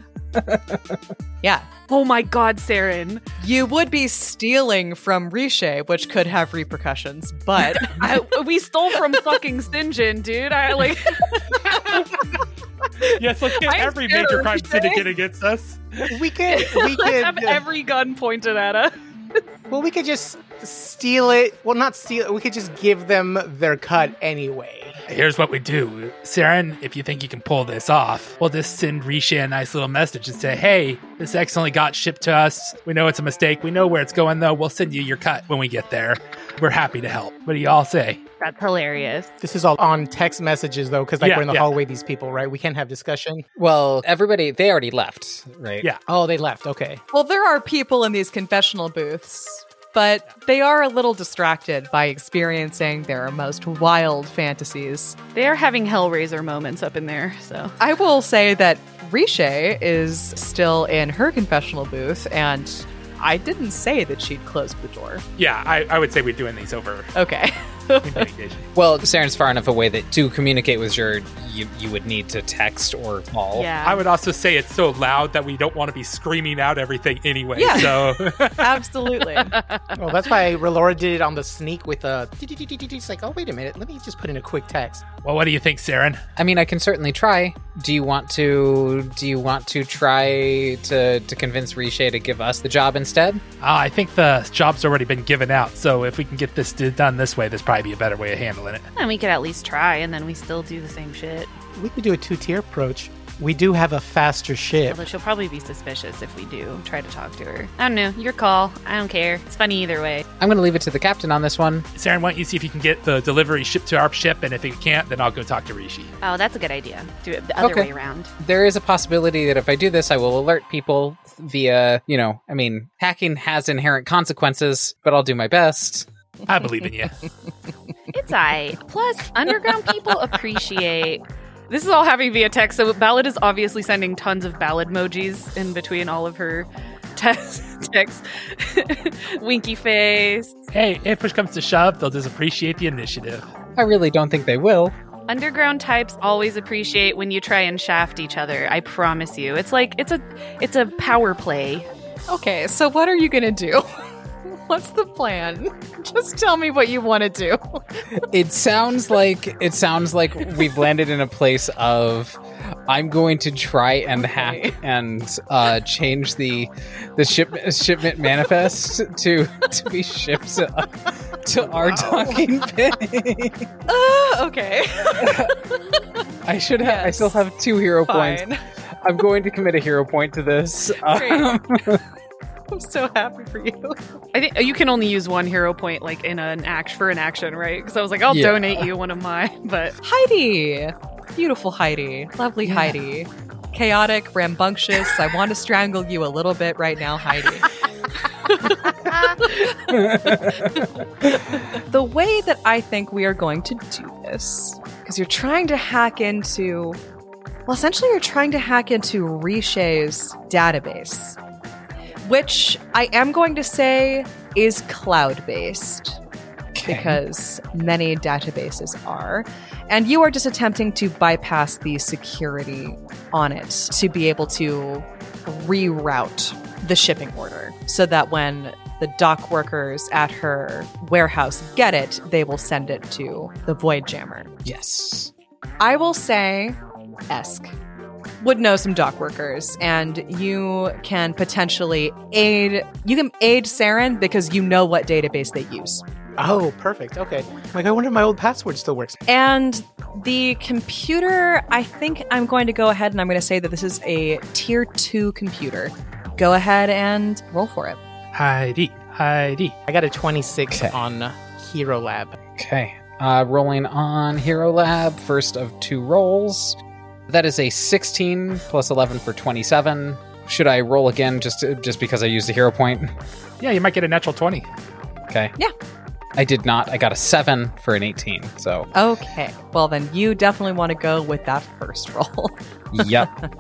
Yeah. Oh, my God, Saren. You would be stealing from Rishay, which could have repercussions, but... we stole from fucking Sinjin, dude. Yes, let's get every major crime syndicate against us. We could have every gun pointed at us. Well, we could just steal it. Well, not steal it. We could just give them their cut anyway. Here's what we do. Saren, if you think you can pull this off, we'll just send Risha a nice little message and say, hey, this accidentally got shipped to us. We know it's a mistake. We know where it's going, though. We'll send you your cut when we get there. We're happy to help. What do y'all say? That's hilarious. This is all on text messages, though, because we're in the hallway, these people, right? We can't have discussion. Well, everybody, they already left, right? Yeah. Oh, they left. Okay. Well, there are people in these confessional booths, but they are a little distracted by experiencing their most wild fantasies. They are having Hellraiser moments up in there, so. I will say that Rishay is still in her confessional booth, and I didn't say that she'd closed the door. Yeah, I would say we're doing these over. Okay. Well, Saren's far enough away that to communicate with your, you would need to text or call. Yeah. I would also say it's so loud that we don't want to be screaming out everything anyway. Yeah. So absolutely. Well, that's why Relora did it on the sneak with a. It's like, oh, wait a minute, let me just put in a quick text. Well, what do you think, Saren? I mean, I can certainly try. Do you want to try to convince Rishay to give us the job instead? I think the job's already been given out. So if we can get this done this way, this probably be a better way of handling it. And we could at least try, and then we still do the same shit. We could do a two-tier approach. We do have a faster ship. Although she'll probably be suspicious if we do try to talk to her. I don't know. Your call. I don't care. It's funny either way. I'm going to leave it to the captain on this one. Saren, why don't you see if you can get the delivery ship to our ship, and if it can't, then I'll go talk to Rishi. Oh, that's a good idea. Do it the other way around. There is a possibility that if I do this, I will alert people via, you know, I mean, hacking has inherent consequences, but I'll do my best. I believe in you. It's I. Plus, underground people appreciate... This is all happening via text, so Ballad is obviously sending tons of Ballad emojis in between all of her texts. Winky face. Hey, if push comes to shove, they'll just appreciate the initiative. I really don't think they will. Underground types always appreciate when you try and shaft each other, I promise you. It's like, it's a power play. Okay, so what are you going to do? What's the plan? Just tell me what you want to do. It sounds like we've landed in a place of I'm going to try and hack and change the shipment manifest to be shipped to our docking bay. Okay. I should have. Yes. I still have 2 hero points. I'm going to commit a hero point to this. Great. I'm so happy for you. I think you can only use 1 hero point, like in an action, right? Because I was like, I'll donate you one of mine. But Heidi, beautiful Heidi, lovely Heidi, chaotic, rambunctious. I want to strangle you a little bit right now, Heidi. The way that I think we are going to do this, because you're trying to hack into, well, essentially, you're trying to hack into Rishay's database. Which I am going to say is cloud-based, because many databases are. And you are just attempting to bypass the security on it to be able to reroute the shipping order so that when the dock workers at her warehouse get it, they will send it to the Void Jammer. Yes. I will say Esk would know some dock workers, and you can potentially aid Saren because you know what database they use. Oh, perfect. Okay. Like, I wonder if my old password still works. And the computer, I think I'm going to go ahead and I'm going to say that this is a tier 2 computer. Go ahead and roll for it. Heidi. I got a 26 on Hero Lab. Okay. Rolling on Hero Lab, first of 2 rolls. That is a 16 plus 11 for 27. Should I roll again just because I used a hero point? Yeah, you might get a natural 20. Okay. Yeah. I did not. I got a 7 for an 18, so. Okay. Well, then you definitely want to go with that first roll. Yep.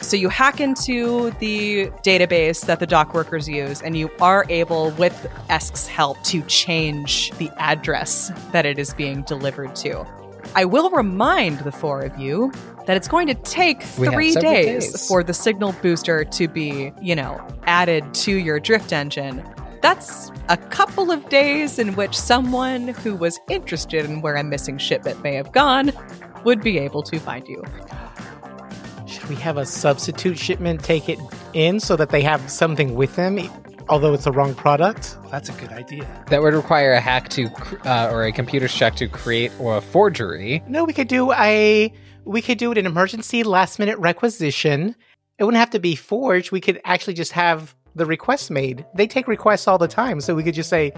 So you hack into the database that the dock workers use, and you are able, with Esk's help, to change the address that it is being delivered to. I will remind the 4 of you that it's going to take 3 days for the signal booster to be, you know, added to your drift engine. That's a couple of days in which someone who was interested in where a missing shipment may have gone would be able to find you. Should we have a substitute shipment take it in so that they have something with them? Although it's the wrong product? That's a good idea. That would require a hack to, or a computer's check to create a forgery. No, we could do an emergency last minute requisition. It wouldn't have to be forged. We could actually just have the request made. They take requests all the time. So we could just say,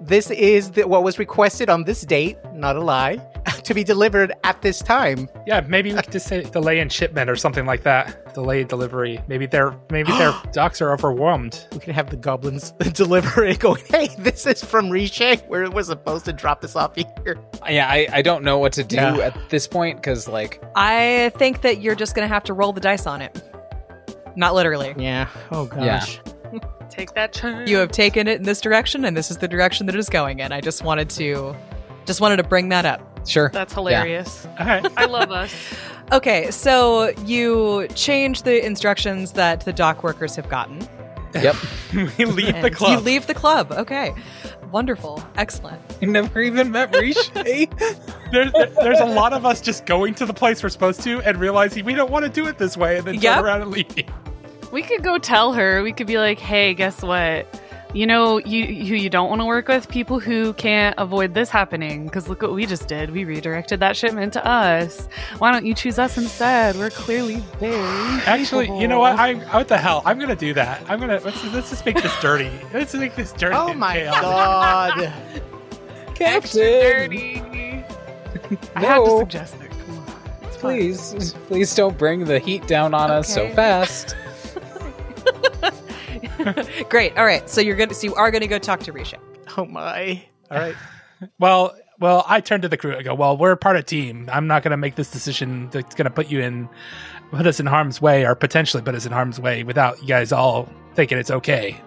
this is what was requested on this date, not a lie, to be delivered at this time. Yeah, maybe we could just say delay in shipment or something like that. Delay delivery. Maybe their docks are overwhelmed. We could have the goblins deliver it going, hey, this is from Rishay. We're supposed to drop this off here. Yeah, I don't know what to do at this point because, like... I think that you're just going to have to roll the dice on it. Not literally. Yeah. Oh, gosh. Yeah. Take that turn. You have taken it in this direction, and this is the direction that it is going in. I just wanted to bring that up. Sure. That's hilarious. Yeah. All right. I love us. Okay, so you change the instructions that the dock workers have gotten. Yep. We leave the club. You leave the club. Okay. Wonderful. Excellent. You never even met Rishay. There's a lot of us just going to the place we're supposed to and realizing we don't want to do it this way and then turn around and leave. We could go tell her. We could be like, hey, guess what? You know who you don't want to work with? People who can't avoid this happening. Because look what we just did. We redirected that shipment to us. Why don't you choose us instead? We're clearly very actually, capable. You know what? What the hell? I'm going to do that. Let's just make this dirty. Let's make this dirty. Oh my god. Extra dirty. I had to suggest it. Come on. Please don't bring the heat down on us so fast. Great. All right. So you are going to go talk to Risha. Oh my. All right. Well, I turn to the crew and go, well, we're part of team. I'm not going to make this decision that's going to put us in harm's way, or potentially put us in harm's way, without you guys all thinking it's okay.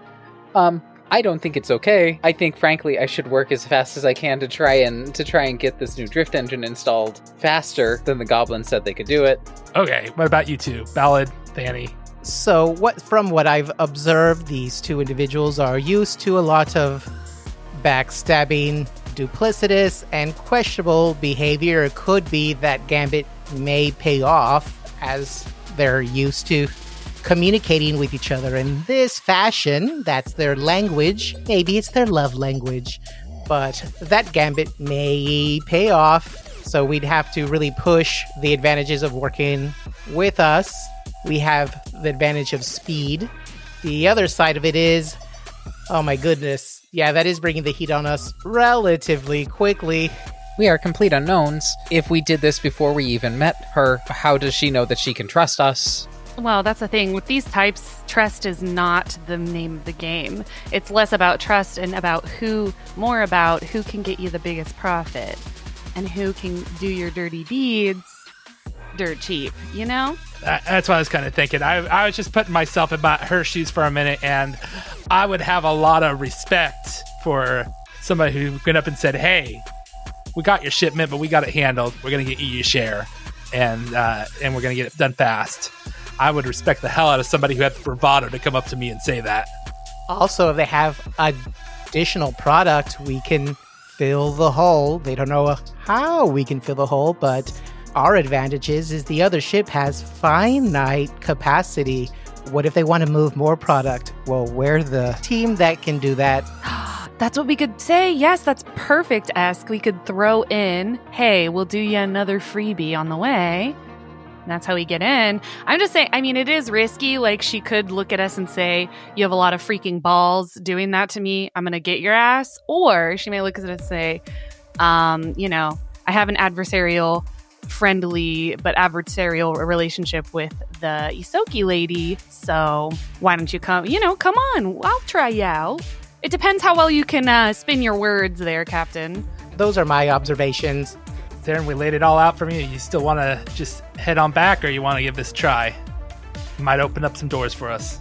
I don't think it's okay. I think, frankly, I should work as fast as I can to try and get this new drift engine installed faster than the goblins said they could do it. Okay. What about you two? Ballad, Fanny. So from what I've observed, these two individuals are used to a lot of backstabbing, duplicitous, and questionable behavior. It could be that Gambit may pay off, as they're used to communicating with each other in this fashion. That's their language. Maybe it's their love language. But that Gambit may pay off, so we'd have to really push the advantages of working with us. We have the advantage of speed. The other side of it is, oh my goodness. Yeah, that is bringing the heat on us relatively quickly. We are complete unknowns. If we did this before we even met her, how does she know that she can trust us? Well, that's the thing. With these types, trust is not the name of the game. It's less about trust and more about who can get you the biggest profit and who can do your dirty deeds dirt cheap, you know? That's what I was kind of thinking. I was just putting myself in her shoes for a minute, and I would have a lot of respect for somebody who went up and said, hey, we got your shipment, but we got it handled. We're going to get you your share, and we're going to get it done fast. I would respect the hell out of somebody who had the bravado to come up to me and say that. Also, if they have additional product, we can fill the hole. They don't know how we can fill the hole, but our advantages is the other ship has finite capacity. What if they want to move more product? Well, we're the team that can do that. That's what we could say. Yes, that's perfect. We could throw in, hey, we'll do you another freebie on the way. And that's how we get in. I'm just saying, I mean, it is risky. Like, she could look at us and say, you have a lot of freaking balls doing that to me. I'm going to get your ass. Or she may look at us and say, I have an adversarial friendly but adversarial relationship with the Isoki lady, so why don't you come on, I'll try you out. It depends how well you can spin your words there, Captain. Those are my observations. Saren, we laid it all out for you. You still want to just head on back, or you want to give this a try? It might open up some doors for us.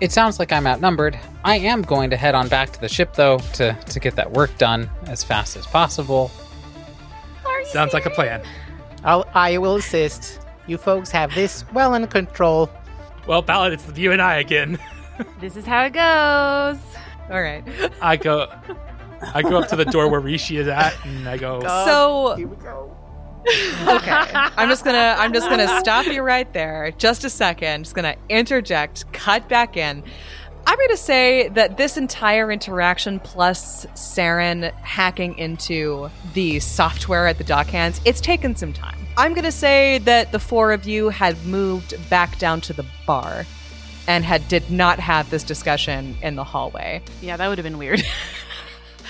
It sounds like I'm outnumbered. I am going to head on back to the ship, though, to get that work done as fast as possible. Sounds like a plan. I will assist. You folks have this well in control. Well, Ballad, it's you and I again. This is how it goes. All right. I go up to the door where Rishi is at, and I go, so here we go. Okay. I'm just gonna stop you right there. Just a second. Just gonna interject. Cut back in. I'm going to say that this entire interaction, plus Saren hacking into the software at the dockhands, it's taken some time. I'm going to say that the four of you had moved back down to the bar and did not have this discussion in the hallway. Yeah, that would have been weird.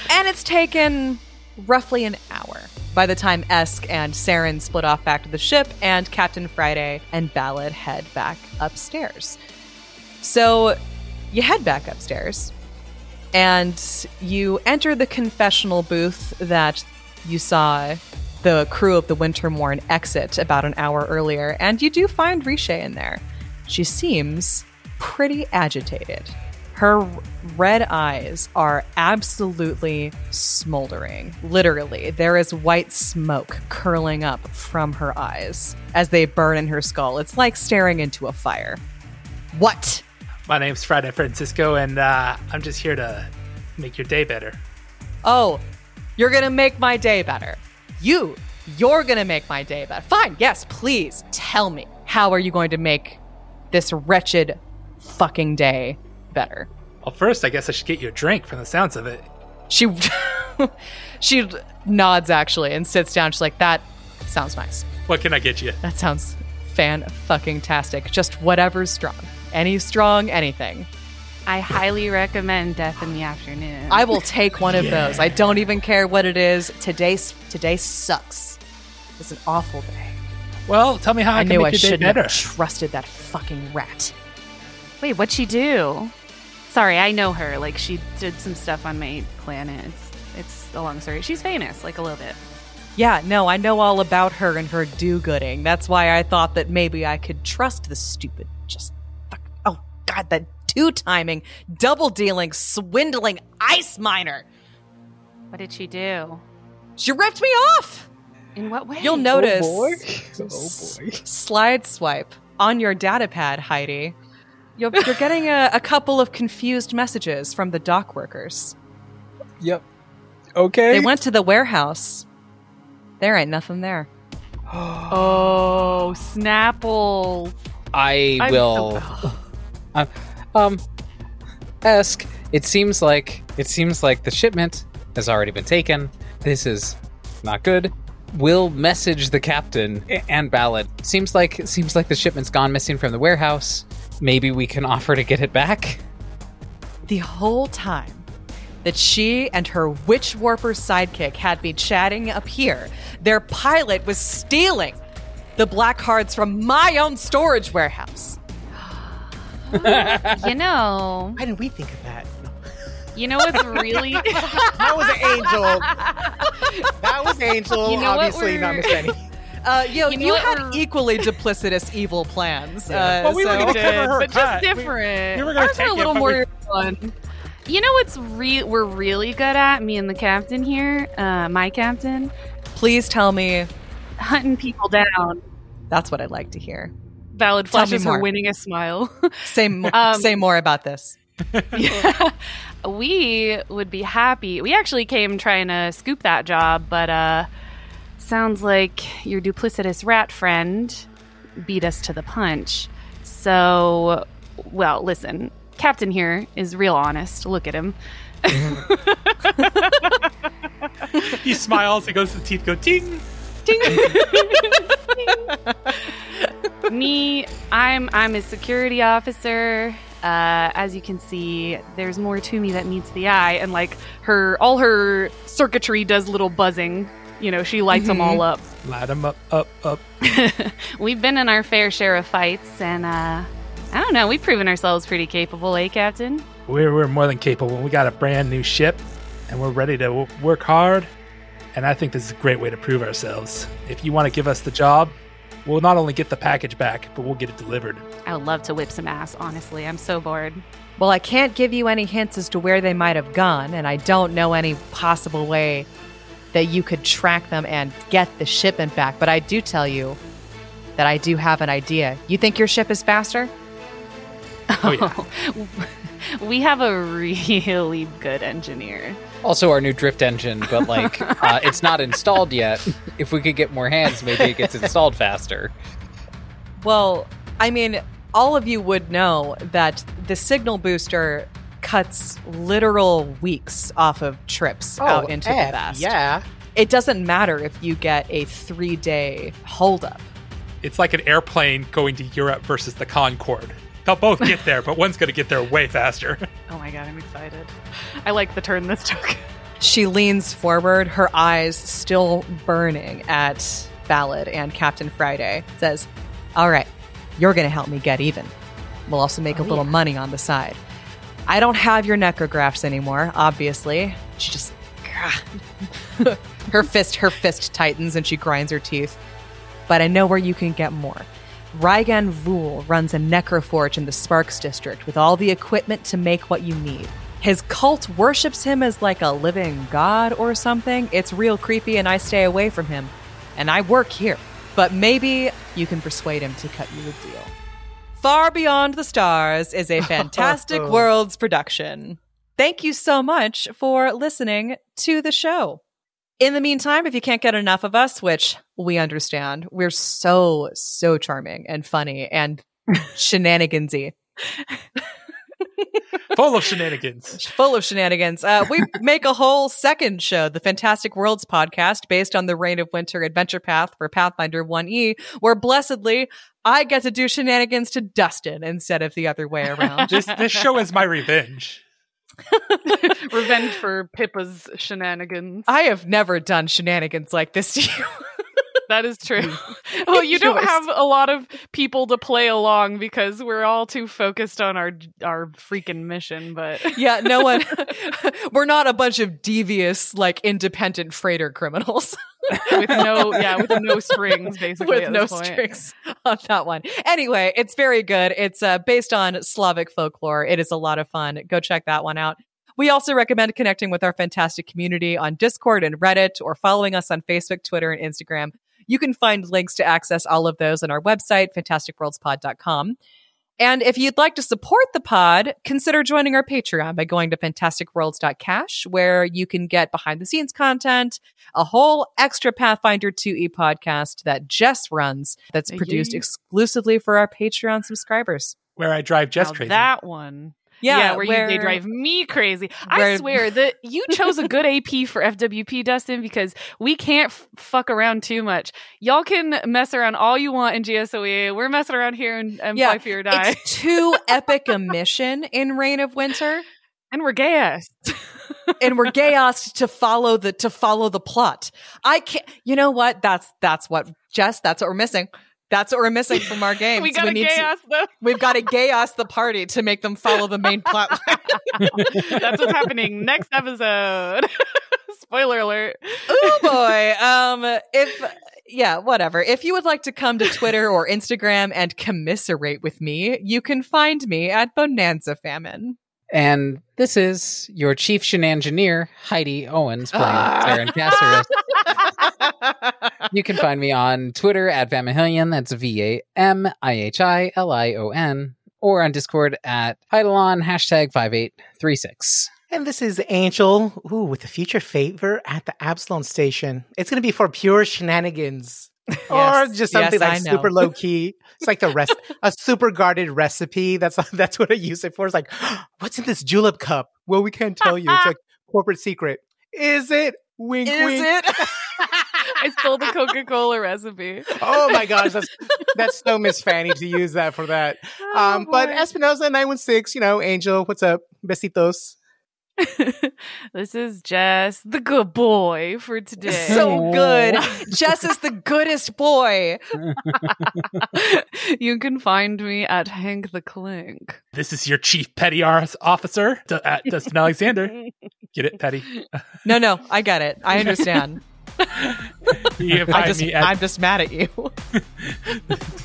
And it's taken roughly an hour by the time Esk and Saren split off back to the ship, and Captain Friday and Ballad head back upstairs. So you head back upstairs, and you enter the confessional booth that you saw the crew of the Wintermorn exit about an hour earlier, and you do find Rishay in there. She seems pretty agitated. Her red eyes are absolutely smoldering. Literally, there is white smoke curling up from her eyes as they burn in her skull. It's like staring into a fire. What? My name's Friday Francisco, and I'm just here to make your day better. Oh, you're going to make my day better. You're going to make my day better. Fine, yes, please tell me. How are you going to make this wretched fucking day better? Well, first, I guess I should get you a drink from the sounds of it. She nods, actually, and sits down. She's like, that sounds nice. What can I get you? That sounds fan-fucking-tastic. Just whatever's strong. Any strong, anything. I highly recommend Death in the Afternoon. I will take one of those. I don't even care what it is. Today sucks. It's an awful day. Well, tell me how I can make your day better. I knew I shouldn't have trusted that fucking rat. Wait, what'd she do? Sorry, I know her. Like, she did some stuff on my planet. It's a long story. She's famous, like, a little bit. Yeah, no, I know all about her and her do-gooding. That's why I thought that maybe I could trust the stupid oh, God, that two-timing, double-dealing, swindling ice miner. What did she do? She ripped me off! In what way? You'll notice. Oh, boy. Slide swipe on your data pad, Heidi. You're getting a couple of confused messages from the dock workers. Yep. Okay. They went to the warehouse. There ain't nothing there. Oh, Snapple. Esk, it seems like the shipment has already been taken. This is not good. We'll message the captain and Ballad. Seems like the shipment's gone missing from the warehouse. Maybe we can offer to get it back. The whole time that she and her witch warper sidekick had me chatting up here, their pilot was stealing the black hearts from my own storage warehouse. You know, why didn't we think of that? You know what's really... That was Angel. You know, obviously not Miss Benny. You had equally duplicitous evil plans. Well, we were going to cover her. But just different. We were going to take a little more fun. You know what's we're really good at, me and the captain here, my captain? Please tell me. Hunting people down. That's what I'd like to hear. Valid flashes for winning a smile. Say more about this. Yeah. We would be happy. We actually came trying to scoop that job, but sounds like your duplicitous rat friend beat us to the punch. So, well, listen, Captain here is real honest. Look at him. He smiles. He goes to the teeth, go ting, ting, ting. Me, I'm his security officer. As you can see, there's more to me that meets the eye, and like all her circuitry does little buzzing. You know, she lights them all up. Light them up. We've been in our fair share of fights, and I don't know, we've proven ourselves pretty capable, Captain? We're more than capable. We got a brand new ship, and we're ready to work hard, and I think this is a great way to prove ourselves. If you want to give us the job, we'll not only get the package back, but we'll get it delivered. I would love to whip some ass, honestly. I'm so bored. Well, I can't give you any hints as to where they might have gone, and I don't know any possible way that you could track them and get the shipment back. But I do tell you that I do have an idea. You think your ship is faster? Oh, yeah. We have a really good engineer. Also our new drift engine, but like it's not installed yet. If we could get more hands, maybe it gets installed faster. Well, I mean, all of you would know that the signal booster cuts literal weeks off of trips out into the past. Yeah. It doesn't matter if you get a 3-day holdup. It's like an airplane going to Europe versus the Concorde. They'll both get there, but one's going to get there way faster. Oh my God, I'm excited. I like the turn this took. She leans forward, her eyes still burning at Ballad and Captain Friday. Says, all right, you're going to help me get even. We'll also make a little money on the side. I don't have your necrographs anymore, obviously. She just... her fist tightens and she grinds her teeth. But I know where you can get more. Rygan Vul runs a necroforge in the Sparks district with all the equipment to make what you need. His cult worships him as like a living god or something. It's real creepy and I stay away from him. And I work here. But maybe you can persuade him to cut you a deal. Far Beyond the Stars is a Fantastic Worlds production. Thank you so much for listening to the show. In the meantime, if you can't get enough of us, which we understand, we're so charming and funny and shenanigansy. Full of shenanigans. Full of shenanigans. We make a whole second show, the Fantastic Worlds podcast, based on the Reign of Winter adventure path for Pathfinder 1E, where blessedly I get to do shenanigans to Dustin instead of the other way around. This show is my revenge. Revenge for Pippa's shenanigans. I have never done shenanigans like this to you. That is true. Well, you don't have a lot of people to play along because we're all too focused on our freaking mission, but yeah, no one we're not a bunch of devious, like, independent freighter criminals. with no strings, basically. With no strings on that one. Anyway, it's very good. It's based on Slavic folklore. It is a lot of fun. Go check that one out. We also recommend connecting with our fantastic community on Discord and Reddit, or following us on Facebook, Twitter, and Instagram. You can find links to access all of those on our website, fantasticworldspod.com. And if you'd like to support the pod, consider joining our Patreon by going to fantasticworlds.cash, where you can get behind-the-scenes content, a whole extra Pathfinder 2E podcast that Jess runs, that's produced exclusively for our Patreon subscribers. Where I drive Jess crazy. That one. Yeah, where they drive me crazy. I swear that you chose a good AP for FWP, Dustin, because we can't fuck around too much. Y'all can mess around all you want in GSOEA. We're messing around here and fly for your die. It's too epic a mission in Reign of Winter. And we're gay-assed. And we're gay-assed to follow the plot. I can't. You know what? That's what, Jess, that's what we're missing. That's what we're missing from our games. We've got to gay-ass the party to make them follow the main plot line. That's what's happening next episode. Spoiler alert. Oh, boy. Whatever. If you would like to come to Twitter or Instagram and commiserate with me, you can find me at Bonanza Famine. And this is your chief shenangineer, Heidi Owens, playing Saren Cassaris. You can find me on Twitter at Vamihillion, that's VAMIHILION, or on Discord at Eidolon, hashtag 5836. And this is Angel, with a future favor at the Absalon Station. It's going to be for pure shenanigans. Yes. Or just something super low key. It's like a super guarded recipe. That's what I use it for. It's like, what's in this julep cup? Well, we can't tell you. It's like corporate secret. Is it? Wink, is wink. It? I stole the Coca-Cola recipe. Oh my gosh, that's so Miss Fanny to use that for that. But Espinosa 916, Angel, what's up? Besitos. This is Jess, the good boy for today. So good. Jess is the goodest boy. You can find me at Hank the Clink. This is your chief petty officer at Dustin Alexander. Get it, petty? No, I get it. I understand. I'm just mad at you.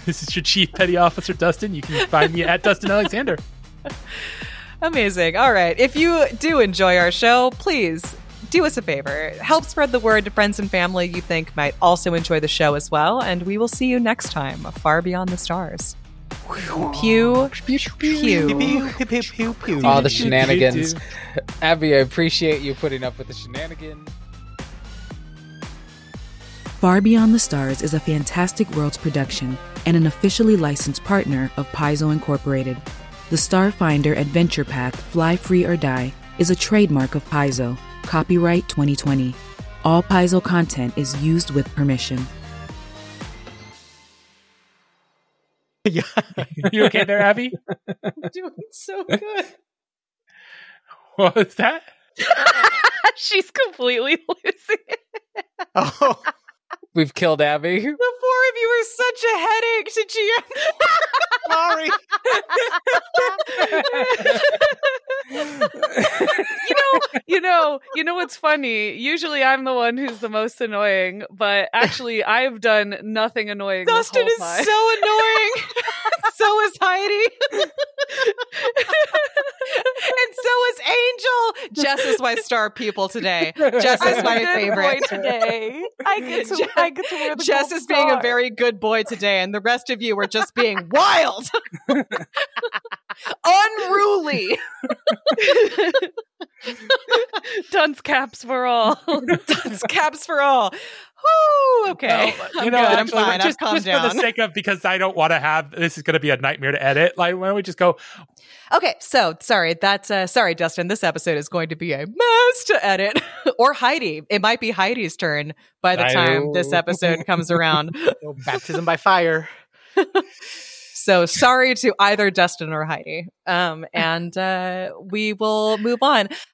This is your chief petty officer, Dustin. You can find me at Dustin Alexander. Amazing. All right. If you do enjoy our show, please do us a favor. Help spread the word to friends and family you think might also enjoy the show as well. And we will see you next time, far beyond the stars. Pew, pew, pew, pew, pew. All the shenanigans. Abby, I appreciate you putting up with the shenanigans. Far Beyond the Stars is a Fantastic Worlds production and an officially licensed partner of Paizo Incorporated. The Starfinder Adventure Path Fly Free or Die is a trademark of Paizo, copyright 2020. All Paizo content is used with permission. Yeah. You okay there, Abby? I'm doing so good. What was that? She's completely losing it. Oh. We've killed Abby. The four of you are such a headache to GM. Sorry. You know what's funny? Usually I'm the one who's the most annoying, but actually I've done nothing annoying. Dustin this whole time. Is so annoying. So is Heidi. And so is Angel. Jess is my star people today. Jess is my favorite today. I get to wear the Jess is being a very good boy today, and the rest of you are just being wild. Unruly. Dunce caps for all. Dunce caps for all. Woo! Okay. Well, you know, good, I'm fine. Just, I've calmed down. Just for the sake of, because I don't want to have, this is going to be a nightmare to edit. Like, why don't we just go? Okay. So, sorry. That's, sorry, Dustin. This episode is going to be a mess to edit. Or Heidi. It might be Heidi's turn by the time this episode comes around. Baptism by fire. So sorry to either Dustin or Heidi. And we will move on.